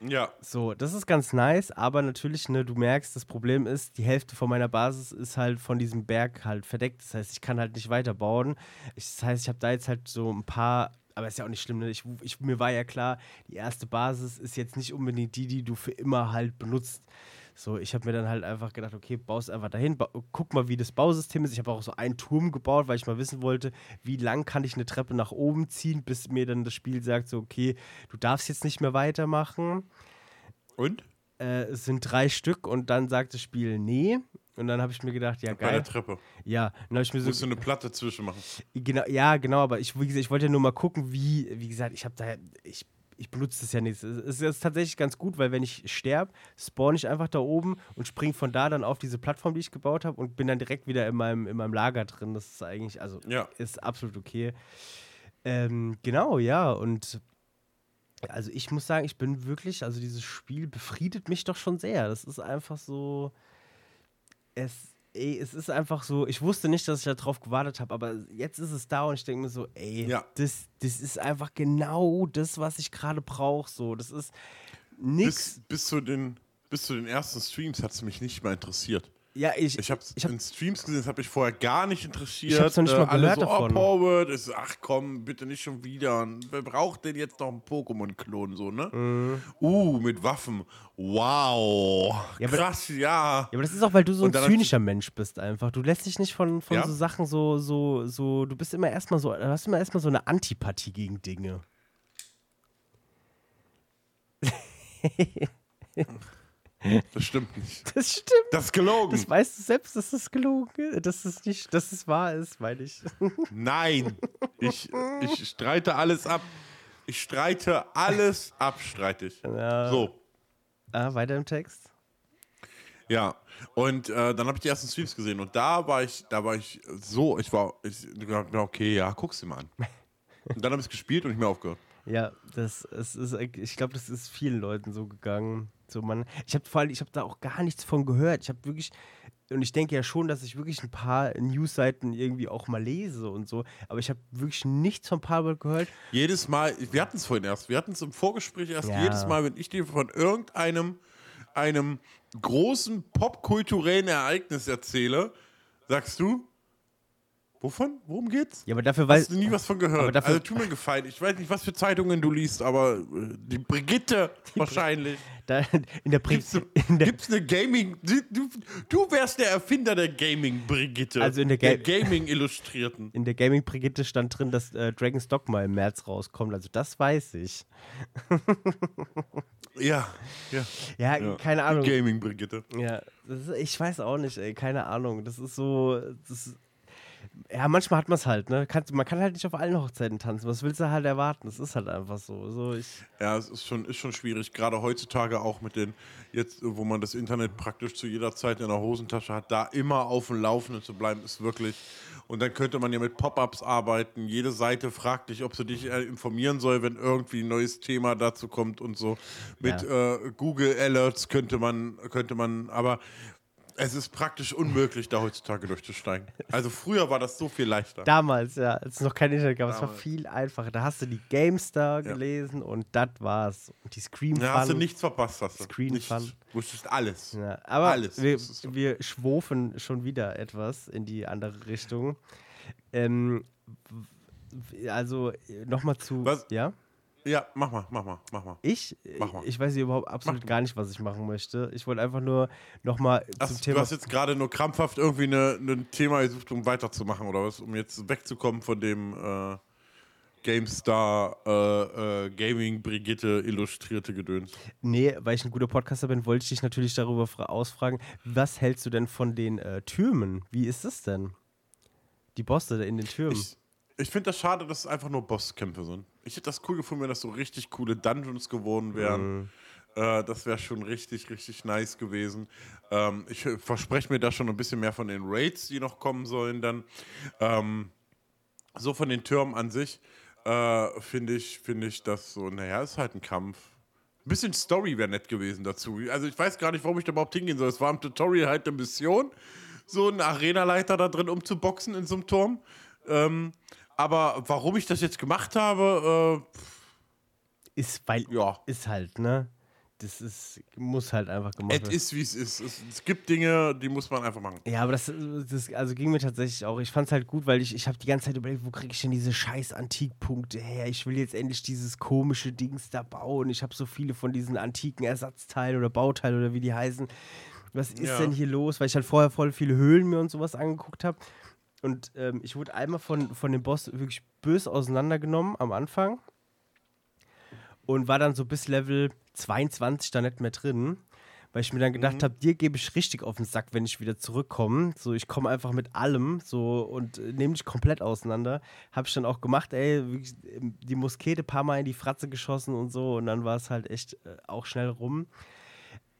Ja. So, das ist ganz nice, aber natürlich, ne, du merkst, das Problem ist, die Hälfte von meiner Basis ist halt von diesem Berg halt verdeckt. Das heißt, ich kann halt nicht weiterbauen. Ich, das heißt, ich habe da jetzt halt so ein paar, aber ist ja auch nicht schlimm, ne? ich, ich, mir war ja klar, die erste Basis ist jetzt nicht unbedingt die, die du für immer halt benutzt. So, ich habe mir dann halt einfach gedacht, okay, baust einfach dahin, ba- guck mal, wie das Bausystem ist. Ich habe auch so einen Turm gebaut, weil ich mal wissen wollte, wie lang kann ich eine Treppe nach oben ziehen, bis mir dann das Spiel sagt, so, okay, du darfst jetzt nicht mehr weitermachen. Und? Äh, es sind drei Stück und dann sagt das Spiel, nee. Und dann habe ich mir gedacht, ja, geil. Bei der Treppe. Ja. Dann hab ich mir so, musst du eine Platte zwischen machen. Genau, ja, genau, aber ich, wie gesagt, ich wollte ja nur mal gucken, wie, wie gesagt, ich habe da, ich Ich benutze das ja nicht. Es ist tatsächlich ganz gut, weil wenn ich sterbe, spawn ich einfach da oben und springe von da dann auf diese Plattform, die ich gebaut habe und bin dann direkt wieder in meinem, in meinem Lager drin. Das ist eigentlich, also ja. ist absolut okay. Ähm, genau, ja. Und also ich muss sagen, ich bin wirklich, also dieses Spiel befriedet mich doch schon sehr. Das ist einfach so, es, ey, es ist einfach so, ich wusste nicht, dass ich darauf gewartet habe, aber jetzt ist es da und ich denke mir so, ey, ja. das Das ist einfach genau das, was ich gerade brauche. So, das ist nix. Bis, bis, zu den, bis zu den ersten Streams hat es mich nicht mal interessiert. Ja, ich, ich habe es in Streams gesehen, das hat mich vorher gar nicht interessiert. Ich habe es noch nicht mal äh, gehört so, davon. Oh, Palworld ist, ach komm, bitte nicht schon wieder. Und wer braucht denn jetzt noch einen Pokémon-Klon? So, ne? Mhm. Uh, mit Waffen. Wow. Ja, krass, aber, ja. Ja, aber das ist auch, weil du so ein zynischer Mensch bist einfach. Du lässt dich nicht von, von ja? so Sachen so, so, so, du bist immer erstmal so, du hast immer erstmal so eine Antipathie gegen Dinge. Das stimmt nicht. Das stimmt. Das ist gelogen. Das weißt du selbst, dass das gelogen ist, dass es nicht, dass es wahr ist, meine ich. Nein, ich, ich streite alles ab. Ich streite alles ab, streite ich. Ja. So. Ah, weiter im Text. Ja, und äh, dann habe ich die ersten Streams gesehen und da war ich, da war ich so, ich war, ich dachte mir, okay, ja, guck's dir mal an. Und dann habe ich es gespielt und nicht mehr aufgehört. Ja, das es ist, ich glaube, das ist vielen Leuten so gegangen. So, man, ich habe vor allem, ich habe da auch gar nichts von gehört. Ich habe wirklich, und ich denke ja schon, dass ich wirklich ein paar Newsseiten irgendwie auch mal lese und so, aber ich habe wirklich nichts von Palworld gehört. Jedes Mal, wir hatten es vorhin erst, wir hatten es im Vorgespräch erst, ja. jedes Mal, wenn ich dir von irgendeinem einem großen popkulturellen Ereignis erzähle, sagst du, wovon? Worum geht's? Ja, aber dafür weiß Hast du nie was von gehört. Also tu mir gefallen. Ich weiß nicht, was für Zeitungen du liest, aber die Brigitte die wahrscheinlich. Da, in der Bri- gibt's, ne, in der gibt's eine Gaming... Du, du wärst der Erfinder der Gaming-Brigitte. Also in der, Ga- der Gaming-Illustrierten. In der Gaming-Brigitte stand drin, dass äh, Dragon's Dogma im März rauskommt. Also das weiß ich. Ja, ja. Ja, ja. Keine Ahnung. Die Gaming-Brigitte. Ja, das ist, ich weiß auch nicht, ey. Keine Ahnung. Das ist so... Das ist, Ja, manchmal hat man es halt, ne? Kann, man kann halt nicht auf allen Hochzeiten tanzen. Was willst du halt erwarten? Das ist halt einfach so. so ich ja, es ist schon, ist schon schwierig. Gerade heutzutage auch mit den, jetzt, wo man das Internet praktisch zu jeder Zeit in der Hosentasche hat, da immer auf dem Laufenden zu bleiben, ist wirklich. Und dann könnte man ja mit Pop-Ups arbeiten. Jede Seite fragt dich, ob sie dich informieren soll, wenn irgendwie ein neues Thema dazu kommt und so. Mit ja. äh, Google Alerts könnte man, könnte man, aber es ist praktisch unmöglich, da heutzutage durchzusteigen. Also früher war das so viel leichter. Damals, ja, als es noch kein Internet gab, es war viel einfacher. Da hast du die GameStar ja. gelesen und das war's. Und die Screen Fun. Da hast du nichts verpasst, hast du. Screen Fun. Wusstest alles. Ja, aber alles. Wir, wir schwofen schon wieder etwas in die andere Richtung. Ähm, also nochmal zu... Was? Ja? Ja, mach mal, mach mal, mach mal. Ich? Mach mal. Ich weiß hier überhaupt absolut mach gar nicht, was ich machen möchte. Ich wollte einfach nur nochmal zum Thema... Du hast jetzt gerade nur krampfhaft irgendwie ein Thema gesucht, um weiterzumachen oder was? Um jetzt wegzukommen von dem äh, GameStar äh, äh, Gaming Brigitte illustrierte Gedöns. Nee, weil ich ein guter Podcaster bin, wollte ich dich natürlich darüber fra- ausfragen, was hältst du denn von den äh, Türmen? Wie ist das denn? Die Bosse in den Türmen. Ich, ich finde das schade, dass es einfach nur Bosskämpfe sind. Ich hätte das cool gefunden, wenn das so richtig coole Dungeons geworden wären. Mhm. Äh, das wäre schon richtig, richtig nice gewesen. Ähm, ich verspreche mir da schon ein bisschen mehr von den Raids, die noch kommen sollen dann. Ähm, so von den Türmen an sich äh, finde ich, find ich das so, naja, ist halt ein Kampf. Ein bisschen Story wäre nett gewesen dazu. Also ich weiß gar nicht, warum ich da überhaupt hingehen soll. Es war im Tutorial halt eine Mission, so einen Arenaleiter da drin umzuboxen in so einem Turm. Ähm, Aber warum ich das jetzt gemacht habe, äh, ist, weil, ja. ist halt, ne? Das ist, muss halt einfach gemacht werden. Es ist, wie es ist. Es gibt Dinge, die muss man einfach machen. Ja, aber das, das also ging mir tatsächlich auch. Ich fand es halt gut, weil ich, ich habe die ganze Zeit überlegt, wo kriege ich denn diese scheiß Antikpunkte her? Ich will jetzt endlich dieses komische Dings da bauen. Ich habe so viele von diesen antiken Ersatzteilen oder Bauteilen oder wie die heißen. Was ist ja. denn hier los? Weil ich halt vorher voll viele Höhlen mir und sowas angeguckt habe. Und ähm, ich wurde einmal von, von dem Boss wirklich böse auseinandergenommen am Anfang und war dann so bis Level zweiundzwanzig da nicht mehr drin, weil ich mir dann gedacht mhm. habe, dir gebe ich richtig auf den Sack, wenn ich wieder zurückkomme. So, ich komme einfach mit allem so und äh, nehme dich komplett auseinander. Habe ich dann auch gemacht, ey, wirklich, die Muskete ein paar Mal in die Fratze geschossen und so und dann war es halt echt äh, auch schnell rum.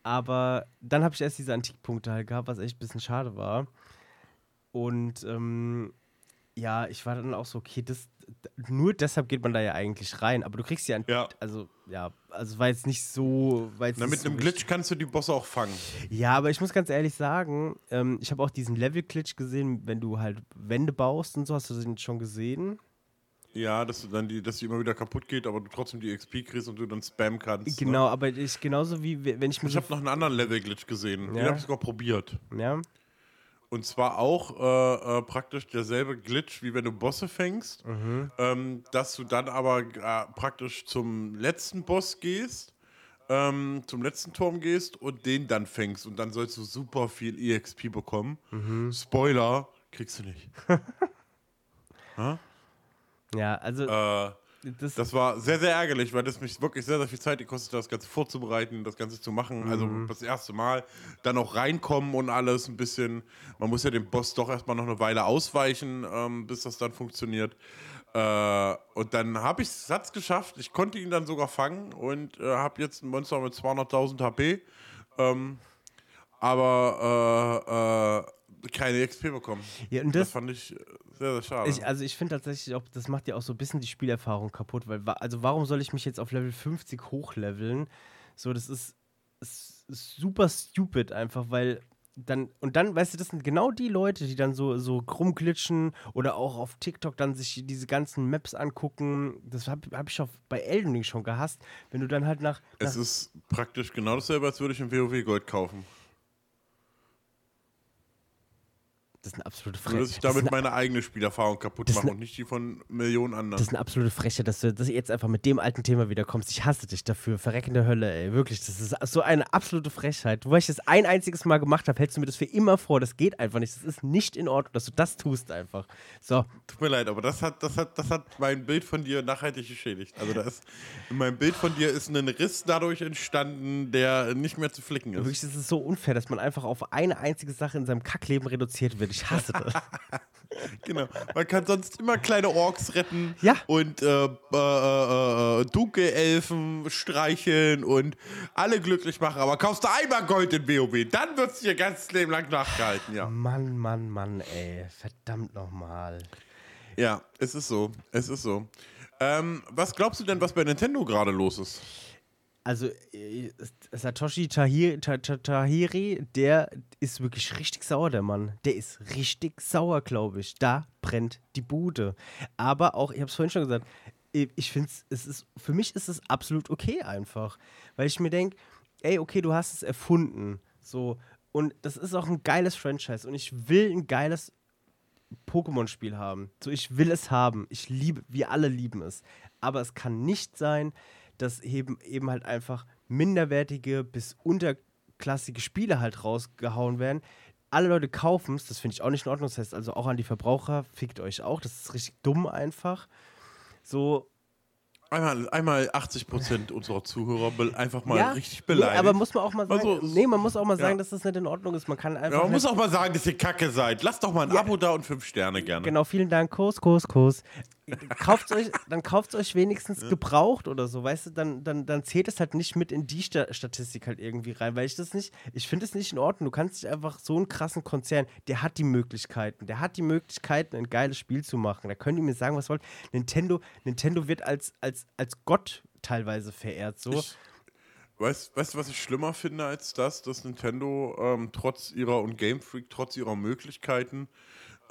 Aber dann habe ich erst diese Antikpunkte halt gehabt, was echt ein bisschen schade war. Und ähm, ja, ich war dann auch so, okay, das nur deshalb geht man da ja eigentlich rein, aber du kriegst die an, ja, also ja, also war jetzt nicht so, war jetzt Na, nicht mit so einem Glitch richtig. Kannst du die Bosse auch fangen. Ja, aber ich muss ganz ehrlich sagen, ähm, ich habe auch diesen Level-Glitch gesehen, wenn du halt Wände baust und so, hast du den schon gesehen? Ja, dass du dann die, dass die immer wieder kaputt geht, aber du trotzdem die X P kriegst und du dann spammen kannst. Genau, ne? Aber ich genauso wie wenn ich mich. Ich habe noch einen anderen Level-Glitch gesehen, ja. Den habe ich sogar probiert. Ja. Und zwar auch äh, äh, praktisch derselbe Glitch, wie wenn du Bosse fängst, mhm. ähm, dass du dann aber äh, praktisch zum letzten Boss gehst, ähm, zum letzten Turm gehst und den dann fängst. Und dann sollst du super viel E X P bekommen. Mhm. Spoiler, kriegst du nicht. Ja, also... Äh, Das, das war sehr, sehr ärgerlich, weil das mich wirklich sehr, sehr viel Zeit gekostet hat, das Ganze vorzubereiten, das Ganze zu machen. Mhm. Also das erste Mal dann auch reinkommen und alles ein bisschen. Man muss ja dem Boss doch erstmal noch eine Weile ausweichen, ähm, bis das dann funktioniert. Äh, und dann habe ich es hat's geschafft. Ich konnte ihn dann sogar fangen und äh, habe jetzt ein Monster mit zweihunderttausend H P. Ähm, aber äh, äh, keine X P bekommen. Ja, und das, das fand ich sehr, sehr schade. Ich, also ich finde tatsächlich, auch, das macht ja auch so ein bisschen die Spielerfahrung kaputt, weil also warum soll ich mich jetzt auf Level fünfzig hochleveln? So, das ist, ist, ist super stupid einfach, weil dann, und dann, weißt du, das sind genau die Leute, die dann so, so rumglitschen oder auch auf TikTok dann sich diese ganzen Maps angucken. Das habe hab ich auch bei Elden Ring schon gehasst. Wenn du dann halt nach... nach es ist praktisch genau dasselbe, als würde ich im WoW Gold kaufen. Das ist eine absolute Frechheit. Dass ich damit meine eigene Spielerfahrung kaputt mache und nicht die von Millionen anderen. Das ist eine absolute Frechheit, dass du dass jetzt einfach mit dem alten Thema wiederkommst. Ich hasse dich dafür. Verreckende Hölle, ey. Wirklich, das ist so eine absolute Frechheit. Weil ich das ein einziges Mal gemacht habe, hältst du mir das für immer vor. Das geht einfach nicht. Das ist nicht in Ordnung, dass du das tust einfach. So. Tut mir leid, aber das hat, das hat, das hat mein Bild von dir nachhaltig geschädigt. Also da ist, in meinem Bild von dir ist ein Riss dadurch entstanden, der nicht mehr zu flicken ist. Wirklich, das ist so unfair, dass man einfach auf eine einzige Sache in seinem Kackleben reduziert wird. Ich hasse das. Genau. Man kann sonst immer kleine Orks retten ja. und äh, äh, äh, Dunkelelfen streicheln und alle glücklich machen. Aber kaufst du einmal Gold in WoW, dann wird es dir ganzes Leben lang nachgehalten. Ja. Mann, Mann, Mann, ey. Verdammt nochmal. Ja, es ist so. Es ist so. Ähm, was glaubst du denn, was bei Nintendo gerade los ist? Also, Satoshi Tahiri, Tahiri, der ist wirklich richtig sauer, der Mann. Der ist richtig sauer, glaube ich. Da brennt die Bude. Aber auch, ich habe es vorhin schon gesagt, ich finde es, ist, für mich ist es absolut okay einfach. Weil ich mir denke, ey, okay, du hast es erfunden. So. Und das ist auch ein geiles Franchise. Und ich will ein geiles Pokémon-Spiel haben. So, ich will es haben. Ich liebe, wir alle lieben es. Aber es kann nicht sein, dass eben, eben halt einfach minderwertige bis unterklassige Spiele halt rausgehauen werden. Alle Leute kaufen es, das finde ich auch nicht in Ordnung. Das heißt also auch an die Verbraucher, fickt euch auch. Das ist richtig dumm einfach. So. Einmal, einmal achtzig Prozent unserer Zuhörer be- einfach mal ja, richtig beleidigt. Ja, aber muss man auch mal sagen, also, nee, man muss auch mal sagen, ja. dass das nicht in Ordnung ist. Man kann einfach. Ja, man muss auch mal sagen, dass ihr Kacke seid. Lasst doch mal ein ja. Abo da und fünf Sterne gerne. Genau, vielen Dank. Kuss, Kuss, Kuss. Kauft's euch, dann kauft es euch wenigstens ja. gebraucht oder so, weißt du, dann, dann, dann zählt es halt nicht mit in die Sta- Statistik halt irgendwie rein, weil ich das nicht, ich finde es nicht in Ordnung. Du kannst dich einfach so einen krassen Konzern, der hat die Möglichkeiten, der hat die Möglichkeiten, ein geiles Spiel zu machen. Da könnt ihr mir sagen, was wollt. Nintendo, Nintendo wird als, als, als Gott teilweise verehrt, so. Ich, weißt, weißt du, was ich schlimmer finde als das, dass Nintendo ähm, trotz ihrer und Game Freak, trotz ihrer Möglichkeiten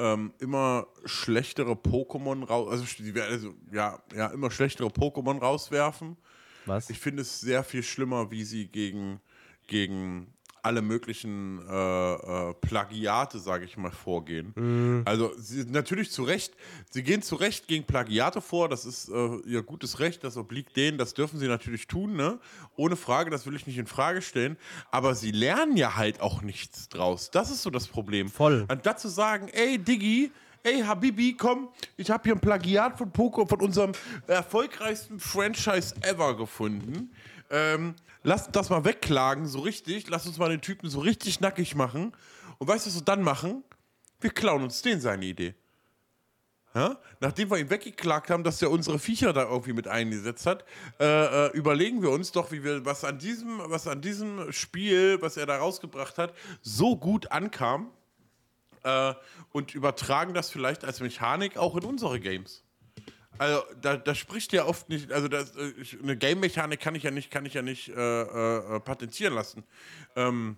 Ähm, immer schlechtere Pokémon raus, also, also ja, ja, immer schlechtere Pokémon rauswerfen. Was? Ich finde es sehr viel schlimmer, wie sie gegen, gegen alle möglichen äh, äh, Plagiate, sage ich mal, vorgehen. Mm. Also sie, natürlich zu Recht, sie gehen zu Recht gegen Plagiate vor, das ist äh, ihr gutes Recht, das obliegt denen, das dürfen sie natürlich tun, ne? Ohne Frage, das will ich nicht in Frage stellen, aber sie lernen ja halt auch nichts draus. Das ist so das Problem. Voll. Anstatt zu sagen, ey Diggi, ey Habibi, komm, ich habe hier ein Plagiat von Pokémon, von unserem erfolgreichsten Franchise ever gefunden. Ähm, Lasst das mal wegklagen, so richtig. Lasst uns mal den Typen so richtig nackig machen. Und weißt du, was wir dann machen? Wir klauen uns den seine Idee. Ja? Nachdem wir ihn weggeklagt haben, dass er unsere Viecher da irgendwie mit eingesetzt hat, äh, äh, überlegen wir uns doch, wie wir, was an diesem, was an diesem Spiel, was er da rausgebracht hat, so gut ankam äh, und übertragen das vielleicht als Mechanik auch in unsere Games. Also, da, da spricht ja oft nicht, also das, eine Game-Mechanik kann ich ja nicht, kann ich ja nicht äh, äh, patentieren lassen. Ähm,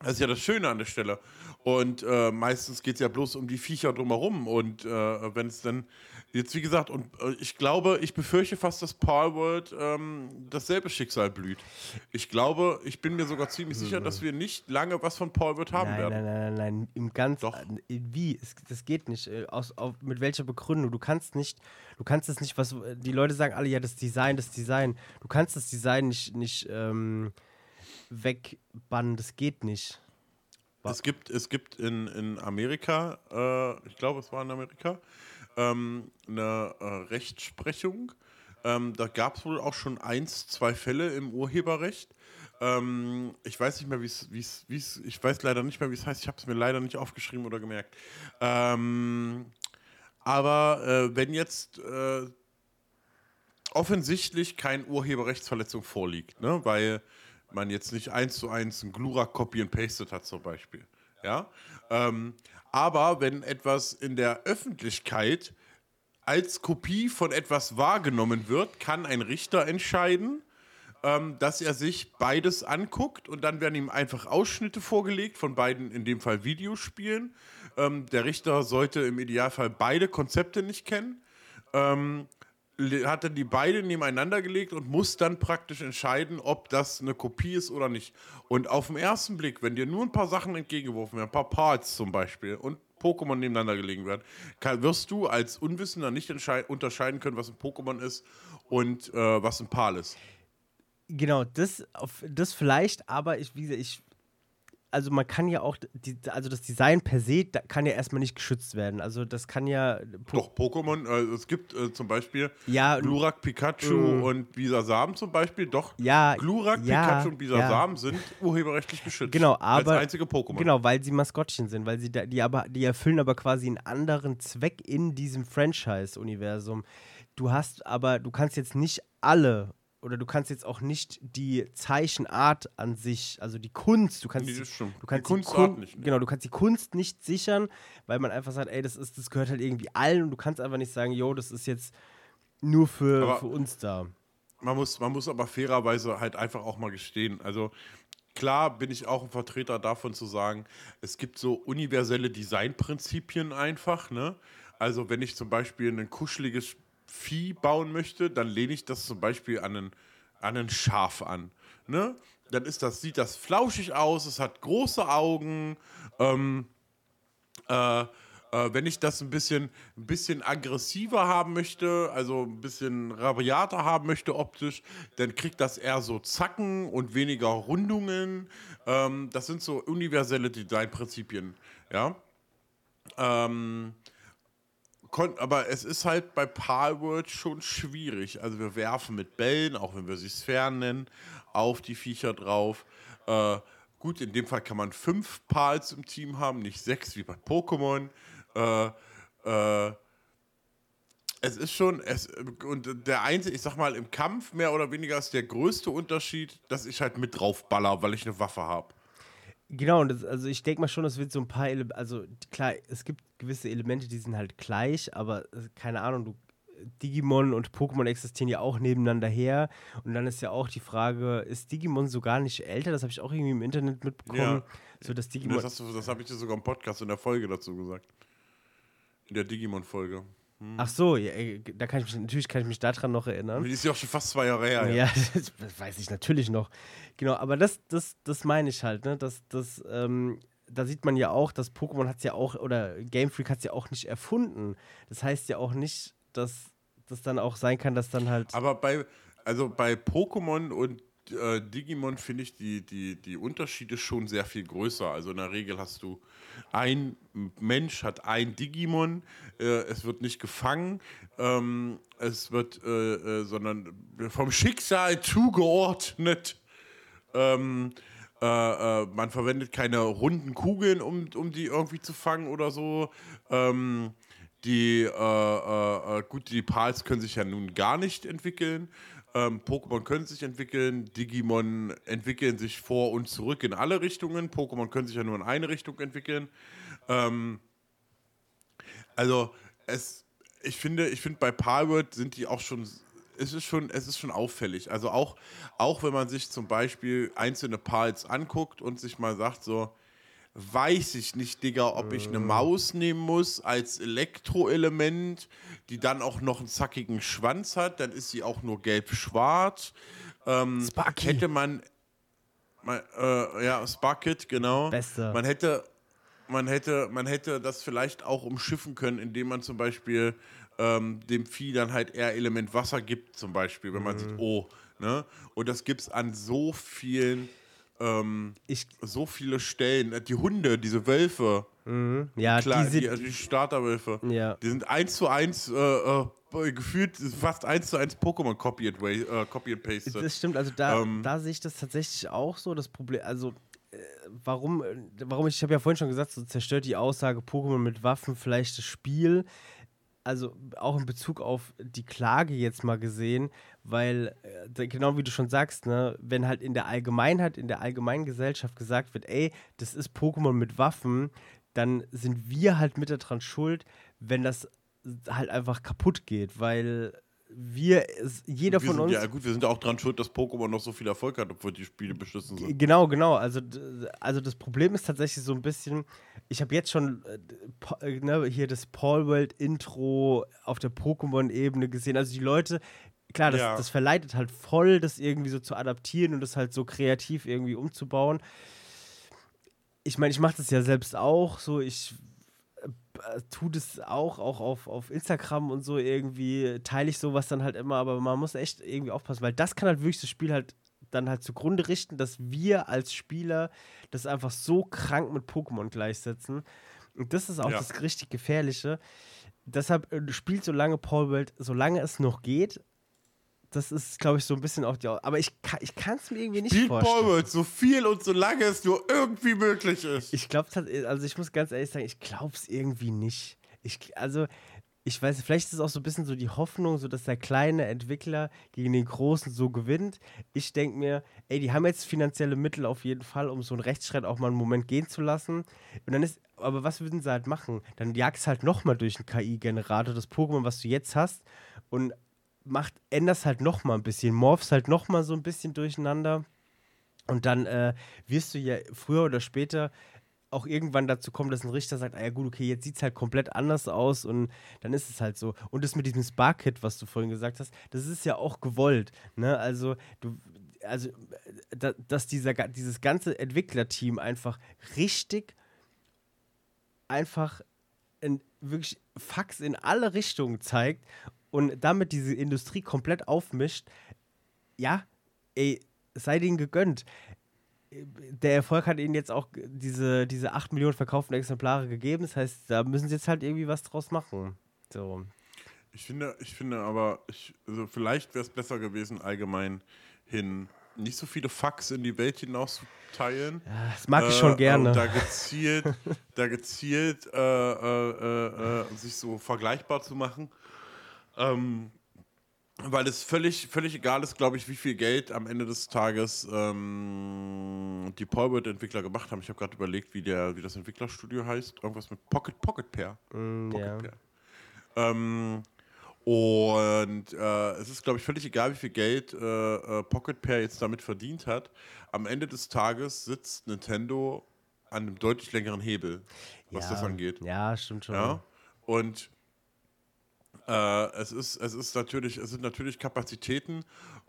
das ist ja das Schöne an der Stelle. Und äh, meistens geht es ja bloß um die Viecher drumherum. Und äh, wenn es dann, jetzt wie gesagt, und äh, ich glaube, ich befürchte fast, dass Palworld ähm, dasselbe Schicksal blüht. Ich glaube, ich bin mir sogar ziemlich sicher, dass wir nicht lange was von Palworld haben nein, werden. Nein, nein, nein, nein, im Ganzen. Doch. Wie? Es, das geht nicht. Aus, auf, mit welcher Begründung? Du kannst nicht, du kannst es nicht, was, die Leute sagen alle, ja, das Design, das Design. Du kannst das Design nicht, nicht ähm, wegbannen, das geht nicht. Es gibt, es gibt in, in Amerika, äh, ich glaube, es war in Amerika, ähm, eine äh, Rechtsprechung. Ähm, da gab es wohl auch schon eins, zwei Fälle im Urheberrecht. Ähm, ich weiß nicht mehr, wie es, wie es, wie es, ich weiß leider nicht mehr, wie es heißt. Ich habe es mir leider nicht aufgeschrieben oder gemerkt. Ähm, aber äh, wenn jetzt äh, offensichtlich keine Urheberrechtsverletzung vorliegt, ne, weil man jetzt nicht eins zu eins einen Glurak copy and pasted hat zum Beispiel. Ja? Ähm, aber wenn etwas in der Öffentlichkeit als Kopie von etwas wahrgenommen wird, kann ein Richter entscheiden, ähm, dass er sich beides anguckt und dann werden ihm einfach Ausschnitte vorgelegt von beiden, in dem Fall Videospielen. Ähm, der Richter sollte im Idealfall beide Konzepte nicht kennen. Ähm, hat dann die beiden nebeneinander gelegt und muss dann praktisch entscheiden, ob das eine Kopie ist oder nicht. Und auf den ersten Blick, wenn dir nur ein paar Sachen entgegengeworfen werden, ein paar Parts zum Beispiel und Pokémon nebeneinander gelegen werden, kann, wirst du als Unwissender nicht entscheid- unterscheiden können, was ein Pokémon ist und äh, was ein Pal ist. Genau, das, auf, das vielleicht, aber ich, wie gesagt, ich also man kann ja auch, die, also das Design per se da kann ja erstmal nicht geschützt werden. Also das kann ja... Po- Doch, Pokémon, äh, es gibt äh, zum Beispiel ja, Glurak, Pikachu mh. und Bisasam zum Beispiel. Doch, ja, Glurak, ja, Pikachu und Bisasam ja. sind urheberrechtlich geschützt. Genau, aber... Als einzige Pokémon. Genau, weil sie Maskottchen sind, weil sie da, die, aber, die erfüllen aber quasi einen anderen Zweck in diesem Franchise-Universum. Du hast aber, du kannst jetzt nicht alle... Oder du kannst jetzt auch nicht die Zeichenart an sich, also die Kunst, du kannst, nee, das du kannst die Kunstart die Kun- nicht. Ne? Genau, du kannst die Kunst nicht sichern, weil man einfach sagt, ey, das ist, das gehört halt irgendwie allen und du kannst einfach nicht sagen, yo, das ist jetzt nur für, aber für uns da. Man muss, man muss aber fairerweise halt einfach auch mal gestehen. Also klar bin ich auch ein Vertreter davon zu sagen, es gibt so universelle Designprinzipien einfach, ne? Also wenn ich zum Beispiel ein kuscheliges Vieh bauen möchte, dann lehne ich das zum Beispiel an einen, an einen Schaf an. Ne? Dann ist das, sieht das flauschig aus, es hat große Augen. Ähm, äh, äh, wenn ich das ein bisschen, ein bisschen aggressiver haben möchte, also ein bisschen rabiater haben möchte optisch, dann kriegt das eher so Zacken und weniger Rundungen. Ähm, das sind so universelle Designprinzipien. Ja. Ähm, Aber es ist halt bei Palworld schon schwierig. Also wir werfen mit Bällen, auch wenn wir sie Sphären nennen, auf die Viecher drauf. Äh, gut, in dem Fall kann man fünf Pals im Team haben, nicht sechs wie bei Pokémon. Äh, äh, es ist schon, es, und der einzige, ich sag mal, im Kampf mehr oder weniger ist der größte Unterschied, dass ich halt mit draufballer, weil ich eine Waffe habe. Genau, und das, also ich denke mal schon, es wird so ein paar Elemente, also klar, es gibt gewisse Elemente, die sind halt gleich, aber keine Ahnung, du, Digimon und Pokémon existieren ja auch nebeneinander her und dann ist ja auch die Frage, ist Digimon sogar nicht älter? Das habe ich auch irgendwie im Internet mitbekommen. Ja. So, dass Digimon das hast du, das habe ich dir sogar im Podcast in der Folge dazu gesagt. In der Digimon-Folge. Hm. Ach so, ja, da kann ich mich, natürlich kann ich mich daran noch erinnern. Die ist ja auch schon fast zwei Jahre her. Ja, ja das, das weiß ich natürlich noch. Genau, aber das, das, das meine ich halt, ne? Das, das, ähm, da sieht man ja auch, dass Pokémon hat es ja auch, oder Game Freak hat es ja auch nicht erfunden. Das heißt ja auch nicht, dass das dann auch sein kann, dass dann halt... Aber bei, also bei Pokémon und äh, Digimon finde ich die, die, die Unterschiede schon sehr viel größer. Also in der Regel hast du... Ein Mensch hat ein Digimon, äh, es wird nicht gefangen, ähm, es wird, äh, äh, sondern vom Schicksal zugeordnet. Ähm, äh, äh, man verwendet keine runden Kugeln, um, um die irgendwie zu fangen oder so. Ähm, die, äh, äh, gut, die Pals können sich ja nun gar nicht entwickeln. Ähm, Pokémon können sich entwickeln, Digimon entwickeln sich vor und zurück in alle Richtungen. Pokémon können sich ja nur in eine Richtung entwickeln. Ähm, also es, ich finde, ich finde bei Palworld sind die auch schon, es ist schon, es ist schon auffällig. Also auch, auch wenn man sich zum Beispiel einzelne Pals anguckt und sich mal sagt so, weiß ich nicht, Digga, ob ich eine Maus nehmen muss als Elektroelement, die dann auch noch einen zackigen Schwanz hat, dann ist sie auch nur gelb-schwarz. Ähm, Sparkit. Hätte man, man äh, ja, Sparkit, genau. Beste. Man hätte, man hätte, man hätte das vielleicht auch umschiffen können, indem man zum Beispiel ähm, dem Vieh dann halt eher Element Wasser gibt, zum Beispiel, wenn man mhm. sieht, oh, ne? Und das gibt's an so vielen Ähm, ich, so viele Stellen, die Hunde, diese Wölfe, mhm. ja, klar, die, die, also die Starterwölfe, ja. Die sind eins zu eins, äh, äh, gefühlt fast eins zu eins Pokémon copy and, äh, copy and paste. Das stimmt, also da, ähm, da sehe ich das tatsächlich auch so, das Problem, also äh, warum, warum ich, ich habe ja vorhin schon gesagt, so zerstört die Aussage Pokémon mit Waffen vielleicht das Spiel, also auch in Bezug auf die Klage jetzt mal gesehen, weil, genau wie du schon sagst, ne, wenn halt in der Allgemeinheit, in der allgemeinen Gesellschaft gesagt wird, ey, das ist Pokémon mit Waffen, dann sind wir halt mit daran schuld, wenn das halt einfach kaputt geht, weil wir, es, jeder wir von sind, uns... Ja gut, wir sind auch dran schuld, dass Pokémon noch so viel Erfolg hat, obwohl die Spiele beschissen sind. Genau, genau, also, also das Problem ist tatsächlich so ein bisschen, ich habe jetzt schon äh, ne, hier das Palworld-Intro auf der Pokémon-Ebene gesehen, also die Leute... Klar, das, ja. das verleitet halt voll, das irgendwie so zu adaptieren und das halt so kreativ irgendwie umzubauen. Ich meine, ich mache das ja selbst auch so, ich äh, tue das auch, auch auf, auf Instagram und so irgendwie, teile ich sowas dann halt immer, aber man muss echt irgendwie aufpassen, weil das kann halt wirklich das Spiel halt dann halt zugrunde richten, dass wir als Spieler das einfach so krank mit Pokémon gleichsetzen. Und das ist auch ja. das richtig Gefährliche. Deshalb spielt so lange Palworld, solange es noch geht. Das ist, glaube ich, so ein bisschen auch die... Aber ich kann es ich mir irgendwie nicht Spiel vorstellen. Spielt Palworld so viel und so lange es nur irgendwie möglich ist. Ich glaube, also ich muss ganz ehrlich sagen, ich glaube es irgendwie nicht. Ich, also... Ich weiß, vielleicht ist es auch so ein bisschen so die Hoffnung, so dass der kleine Entwickler gegen den Großen so gewinnt. Ich denke mir, ey, die haben jetzt finanzielle Mittel auf jeden Fall, um so einen Rechtsstreit auch mal einen Moment gehen zu lassen. Und dann ist, aber was würden sie halt machen? Dann jagst halt nochmal durch einen K I-Generator das Pokémon, was du jetzt hast, und macht, änderst halt nochmal ein bisschen, morphst halt nochmal so ein bisschen durcheinander. Und dann äh, wirst du ja früher oder später auch irgendwann dazu kommen, dass ein Richter sagt, ah ja gut, okay, jetzt sieht es halt komplett anders aus und dann ist es halt so. Und das mit diesem Sparkit, was du vorhin gesagt hast, das ist ja auch gewollt, ne, also du, also dass dieser, dieses ganze Entwicklerteam einfach richtig einfach in, wirklich Fax in alle Richtungen zeigt und damit diese Industrie komplett aufmischt, ja, ey, sei denen gegönnt. Der Erfolg hat ihnen jetzt auch diese, diese acht Millionen verkauften Exemplare gegeben. Das heißt, da müssen sie jetzt halt irgendwie was draus machen. So. Ich finde, ich finde aber, ich, also vielleicht wäre es besser gewesen, allgemein hin nicht so viele Fax in die Welt hinauszuteilen. Ja, das mag ich äh, schon gerne. Da gezielt, da gezielt äh, äh, äh, äh, sich so vergleichbar zu machen. Ähm, Weil es völlig, völlig egal ist, glaube ich, wie viel Geld am Ende des Tages ähm, die Palworld-Entwickler gemacht haben. Ich habe gerade überlegt, wie, der, wie das Entwicklerstudio heißt. Irgendwas mit Pocket Pocket Pair. Mm, Pocket yeah. Pair. Ähm, und äh, es ist, glaube ich, völlig egal, wie viel Geld äh, Pocket Pair jetzt damit verdient hat. Am Ende des Tages sitzt Nintendo an einem deutlich längeren Hebel, was ja, das angeht. Ja, stimmt schon. Ja? Und Äh, es ist, es ist natürlich, es sind natürlich Kapazitäten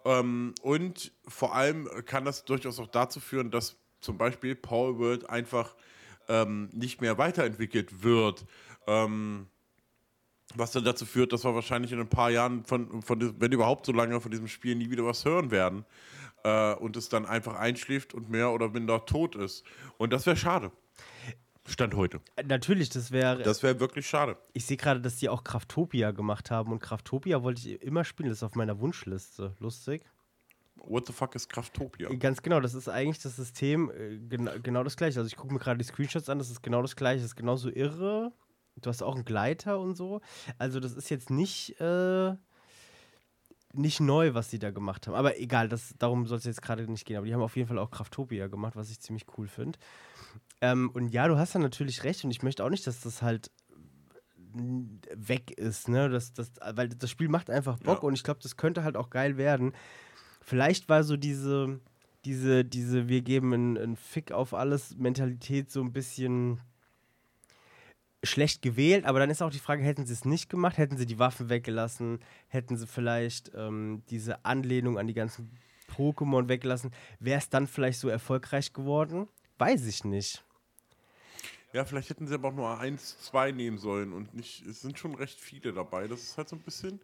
ähm, und vor allem kann das durchaus auch dazu führen, dass zum Beispiel Palworld einfach ähm, nicht mehr weiterentwickelt wird, ähm, was dann dazu führt, dass wir wahrscheinlich in ein paar Jahren, von, von, wenn überhaupt so lange, von diesem Spiel nie wieder was hören werden äh, und es dann einfach einschläft und mehr oder minder tot ist, und das wäre schade. Stand heute. Natürlich, das wäre... Das wäre wirklich schade. Ich sehe gerade, dass die auch Craftopia gemacht haben, und Craftopia wollte ich immer spielen, das ist auf meiner Wunschliste. Lustig. What the fuck ist Craftopia? Ganz genau, das ist eigentlich das System, genau, genau das gleiche. Also ich gucke mir gerade die Screenshots an, das ist genau das gleiche, das ist genauso irre. Du hast auch einen Gleiter und so. Also das ist jetzt nicht... Äh nicht neu, was sie da gemacht haben. Aber egal, das, darum soll es jetzt gerade nicht gehen. Aber die haben auf jeden Fall auch Craftopia gemacht, was ich ziemlich cool finde. Ähm, und ja, du hast da natürlich recht. Und ich möchte auch nicht, dass das halt weg ist, ne? Das, das, weil das Spiel macht einfach Bock. Ja. Und ich glaube, das könnte halt auch geil werden. Vielleicht war so diese, diese, diese wir geben einen, einen Fick auf alles Mentalität so ein bisschen... schlecht gewählt, aber dann ist auch die Frage, hätten sie es nicht gemacht, hätten sie die Waffen weggelassen, hätten sie vielleicht ähm, diese Anlehnung an die ganzen Pokémon weggelassen, wäre es dann vielleicht so erfolgreich geworden? Weiß ich nicht. Ja, vielleicht hätten sie aber auch nur eins, zwei nehmen sollen und nicht, es sind schon recht viele dabei, das ist halt so ein bisschen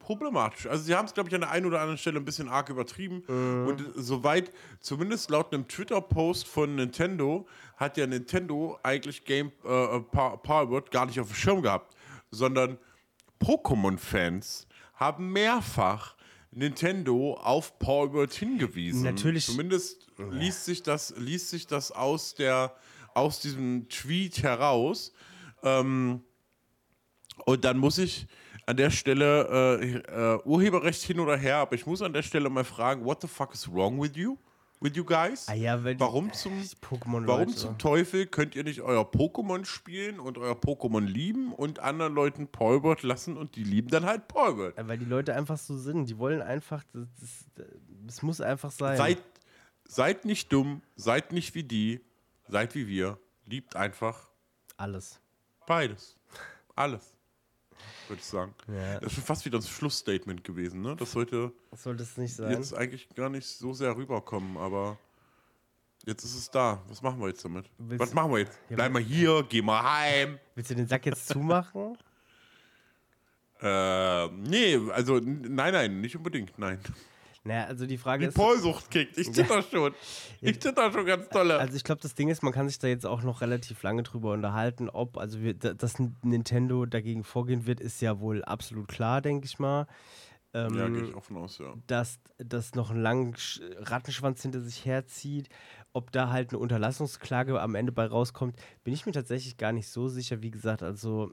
problematisch. Also sie haben es, glaube ich, an der einen oder anderen Stelle ein bisschen arg übertrieben. Mhm. Und soweit, zumindest laut einem Twitter-Post von Nintendo, hat ja Nintendo eigentlich Game äh, Palworld gar nicht auf dem Schirm gehabt, sondern Pokémon-Fans haben mehrfach Nintendo auf Palworld hingewiesen. Natürlich. Zumindest ja. liest sich das, liest sich das aus, der, aus diesem Tweet heraus. Ähm, und dann muss ich an der Stelle, äh, äh, Urheberrecht hin oder her, aber ich muss an der Stelle mal fragen, what the fuck is wrong with you? With you guys? Ah ja, wenn warum zum, warum zum Teufel könnt ihr nicht euer Pokémon spielen und euer Pokémon lieben und anderen Leuten Palworld lassen und die lieben dann halt Palworld? Ja, weil die Leute einfach so sind, die wollen einfach, das, das, das muss einfach sein. Seid, seid nicht dumm, seid nicht wie die, seid wie wir, liebt einfach alles. Beides. Alles. Würde ich sagen. Ja. Das ist schon fast wieder das Schlussstatement gewesen, ne? Das sollte, das sollte es nicht sein. Jetzt eigentlich gar nicht so sehr rüberkommen, aber jetzt ist es da. Was machen wir jetzt damit? Willst Was machen wir jetzt? Ja, bleib mal hier, geh mal heim. Willst du den Sack jetzt zumachen? äh, nee, also nein, nein, nicht unbedingt, nein. Naja, also die Frage die ist... Die Paulsucht kickt, ich titter schon. Ich titter schon ganz toll. Also ich glaube, das Ding ist, man kann sich da jetzt auch noch relativ lange drüber unterhalten, ob, also wir, dass Nintendo dagegen vorgehen wird, ist ja wohl absolut klar, denke ich mal. Ähm, ja, gehe ich offen aus, ja. Dass das noch einen langen Rattenschwanz hinter sich herzieht, ob da halt eine Unterlassungsklage am Ende bei rauskommt, bin ich mir tatsächlich gar nicht so sicher, wie gesagt, also...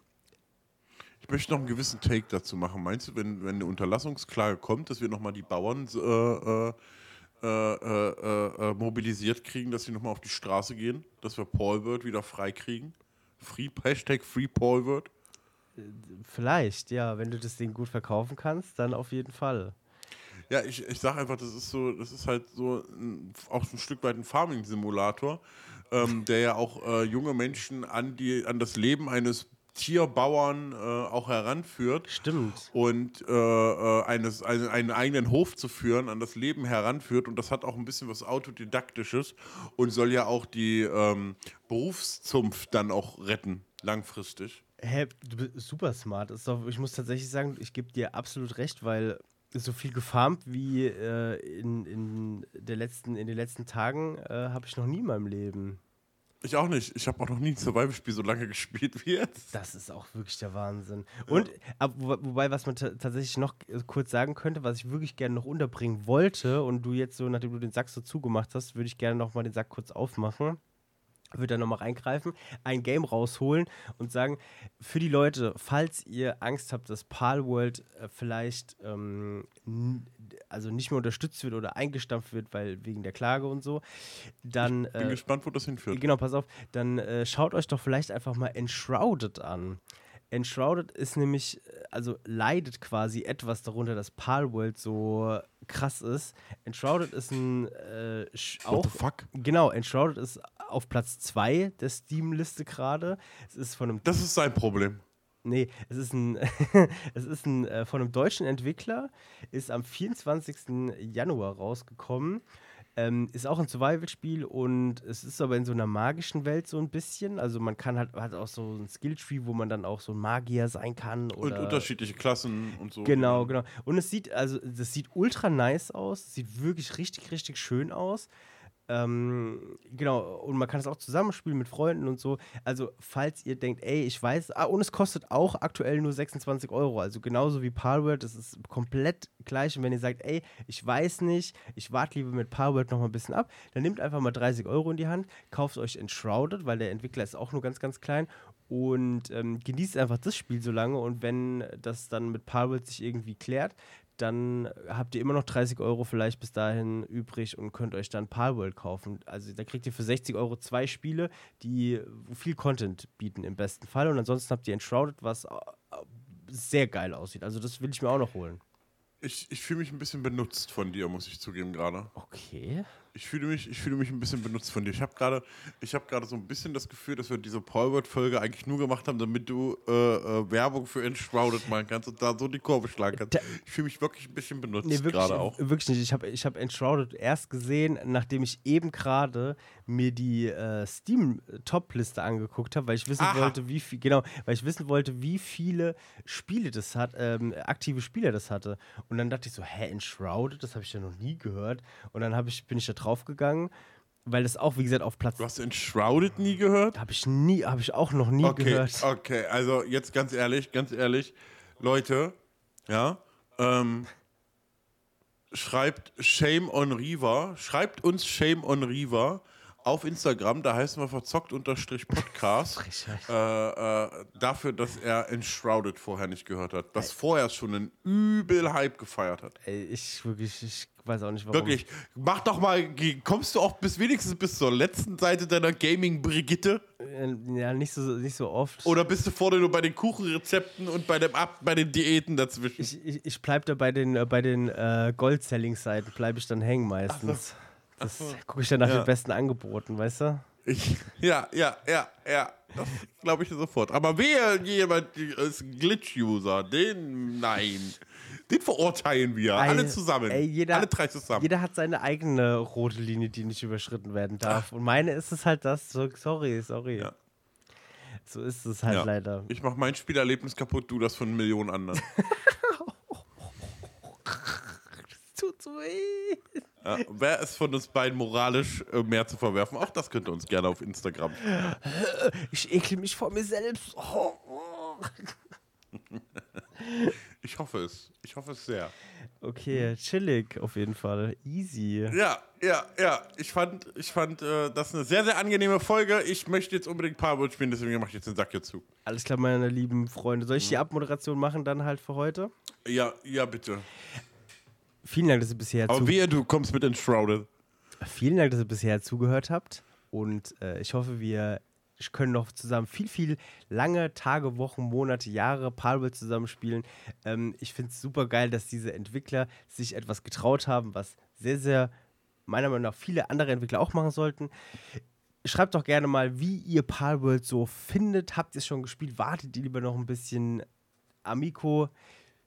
Ich möchte noch einen gewissen Take dazu machen. Meinst du, wenn, wenn eine Unterlassungsklage kommt, dass wir nochmal die Bauern äh, äh, äh, äh, mobilisiert kriegen, dass sie nochmal auf die Straße gehen, dass wir Palworld wieder frei kriegen? Free, Hashtag Free Palworld? Vielleicht, ja. Wenn du das Ding gut verkaufen kannst, dann auf jeden Fall. Ja, ich, ich sag einfach, das ist so, das ist halt so ein, auch ein Stück weit ein Farming-Simulator, ähm, der ja auch äh, junge Menschen an, die, an das Leben eines Tierbauern äh, auch heranführt. Stimmt. Und äh, eines, ein, einen eigenen Hof zu führen, an das Leben heranführt. Und das hat auch ein bisschen was Autodidaktisches und soll ja auch die ähm, Berufszunft dann auch retten, langfristig. Hä, du bist super smart. Ist doch, ich muss tatsächlich sagen, ich gebe dir absolut recht, weil so viel gefarmt wie äh, in, in, der letzten, in den letzten Tagen äh, habe ich noch nie in meinem Leben. Ich auch nicht. Ich habe auch noch nie ein Survival-Spiel so lange gespielt wie jetzt. Das ist auch wirklich der Wahnsinn. Und ja. ab, wo, wobei, was man t- tatsächlich noch äh, kurz sagen könnte, was ich wirklich gerne noch unterbringen wollte und du jetzt so, nachdem du den Sack so zugemacht hast, würde ich gerne noch mal den Sack kurz aufmachen, würde da noch mal reingreifen, ein Game rausholen und sagen, für die Leute, falls ihr Angst habt, dass Palworld äh, vielleicht ähm, n- also nicht mehr unterstützt wird oder eingestampft wird, weil wegen der Klage und so, dann... Ich bin äh, gespannt, wo das hinführt. Genau, pass auf, dann äh, schaut euch doch vielleicht einfach mal Enshrouded an. Enshrouded ist nämlich, also leidet quasi etwas darunter, dass Palworld so krass ist. Enshrouded ist ein... Äh, auch, What the fuck? Genau, Enshrouded ist auf Platz zwei der Steam-Liste gerade. Es ist von einem... Das ist sein Problem. Nee, es ist ein, es ist ein äh, von einem deutschen Entwickler, ist am vierundzwanzigsten Januar rausgekommen, ähm, ist auch ein Survival-Spiel und es ist aber in so einer magischen Welt so ein bisschen, also man kann halt, hat auch so ein Skilltree, wo man dann auch so ein Magier sein kann. Oder und unterschiedliche Klassen und so. Genau, genau. Und es sieht, also das sieht ultra nice aus, es sieht wirklich richtig, richtig schön aus. Ähm, genau, und man kann es auch zusammenspielen mit Freunden und so. Also, falls ihr denkt, ey, ich weiß, ah, und es kostet auch aktuell nur sechsundzwanzig Euro. Also, genauso wie Palworld, das ist komplett gleich. Und wenn ihr sagt, ey, ich weiß nicht, ich warte lieber mit Palworld noch mal ein bisschen ab, dann nehmt einfach mal dreißig Euro in die Hand, kauft euch Enshrouded, weil der Entwickler ist auch nur ganz, ganz klein. Und ähm, genießt einfach das Spiel so lange. Und wenn das dann mit Palworld sich irgendwie klärt, dann habt ihr immer noch dreißig Euro vielleicht bis dahin übrig und könnt euch dann Palworld kaufen. Also da kriegt ihr für sechzig Euro zwei Spiele, die viel Content bieten im besten Fall. Und ansonsten habt ihr Enshrouded, was sehr geil aussieht. Also das will ich mir auch noch holen. Ich, ich fühle mich ein bisschen benutzt von dir, muss ich zugeben gerade. Okay. Ich fühle mich, ich fühle mich ein bisschen benutzt von dir. Ich habe gerade ich hab gerade so ein bisschen das Gefühl, dass wir diese Palworld-Folge eigentlich nur gemacht haben, damit du äh, äh, Werbung für Enshrouded machen kannst und da so die Kurve schlagen kannst. Ich fühle mich wirklich ein bisschen benutzt nee, gerade auch. Wirklich nicht. Ich habe ich hab Enshrouded erst gesehen, nachdem ich eben gerade mir die äh, Steam-Top-Liste angeguckt habe, weil ich wissen Aha. wollte, wie viel, genau, weil ich wissen wollte, wie viele Spiele das hat, ähm, aktive Spieler das hatte. Und dann dachte ich so, hä, Enshrouded? Das habe ich ja noch nie gehört. Und dann hab ich, bin ich da draufgegangen, weil das auch, wie gesagt, auf Platz... Du hast Enshrouded nie gehört? Habe ich nie, habe ich auch noch nie okay, gehört. Okay, also jetzt ganz ehrlich, ganz ehrlich, Leute, ja, ähm, schreibt Shame on Riva, schreibt uns Shame on Riva auf Instagram, da heißen wir verzockt-podcast, äh, äh, dafür, dass er Enshrouded vorher nicht gehört hat, das vorher schon einen übel Hype gefeiert hat. Ey, ich wirklich, ich weiß auch nicht, warum. Wirklich, mach doch mal, kommst du auch bis wenigstens bis zur letzten Seite deiner Gaming-Brigitte? Ja, nicht so, nicht so oft. Oder bist du vorne nur bei den Kuchenrezepten und bei, dem Ab, bei den Diäten dazwischen? Ich, ich, ich bleib da bei den, bei den äh, Gold-Selling-Seiten, bleibe ich dann hängen meistens. Ach, das gucke ich dann nach ja. den besten Angeboten, weißt du? Ich, ja, ja, ja, ja. Das glaube ich sofort. Aber wer jemand ist ein Glitch-User, den, nein. Den verurteilen wir. Ein, alle zusammen. Ey, jeder, alle drei zusammen. Jeder hat seine eigene rote Linie, die nicht überschritten werden darf. Ach. Und meine ist es halt das, so, sorry, sorry. Ja. So ist es halt ja. leider. Ich mache mein Spielerlebnis kaputt, du das von Millionen anderen. Das tut Tweet. Ja, wer ist von uns beiden moralisch äh, mehr zu verwerfen? Auch das könnt ihr uns gerne auf Instagram schreiben. Ich ekel mich vor mir selbst. Oh, oh. Ich hoffe es. Ich hoffe es sehr. Okay, chillig auf jeden Fall. Easy. Ja, ja, ja. Ich fand, ich fand äh, das eine sehr, sehr angenehme Folge. Ich möchte jetzt unbedingt Palworld spielen, deswegen mache ich jetzt den Sack hier zu. Alles klar, meine lieben Freunde. Soll ich die Abmoderation machen dann halt für heute? Ja, ja, bitte. Vielen Dank, dass ihr bisher zugehört habt. Aber wehe, du kommst mit Enshrouded. Vielen Dank, dass ihr bisher zugehört habt. Und äh, ich hoffe, wir können noch zusammen viel, viel lange Tage, Wochen, Monate, Jahre Palworld zusammenspielen. Ähm, ich finde es super geil, dass diese Entwickler sich etwas getraut haben, was sehr, sehr meiner Meinung nach viele andere Entwickler auch machen sollten. Schreibt doch gerne mal, wie ihr Palworld so findet. Habt ihr es schon gespielt? Wartet ihr lieber noch ein bisschen? Amico,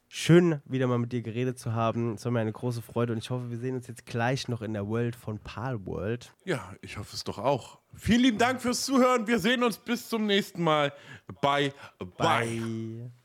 schön, wieder mal mit dir geredet zu haben. Es war mir eine große Freude und ich hoffe, wir sehen uns jetzt gleich noch in der Welt von Palworld. Ja, ich hoffe es doch auch. Vielen lieben Dank fürs Zuhören. Wir sehen uns bis zum nächsten Mal. Bye. Bye. Bye.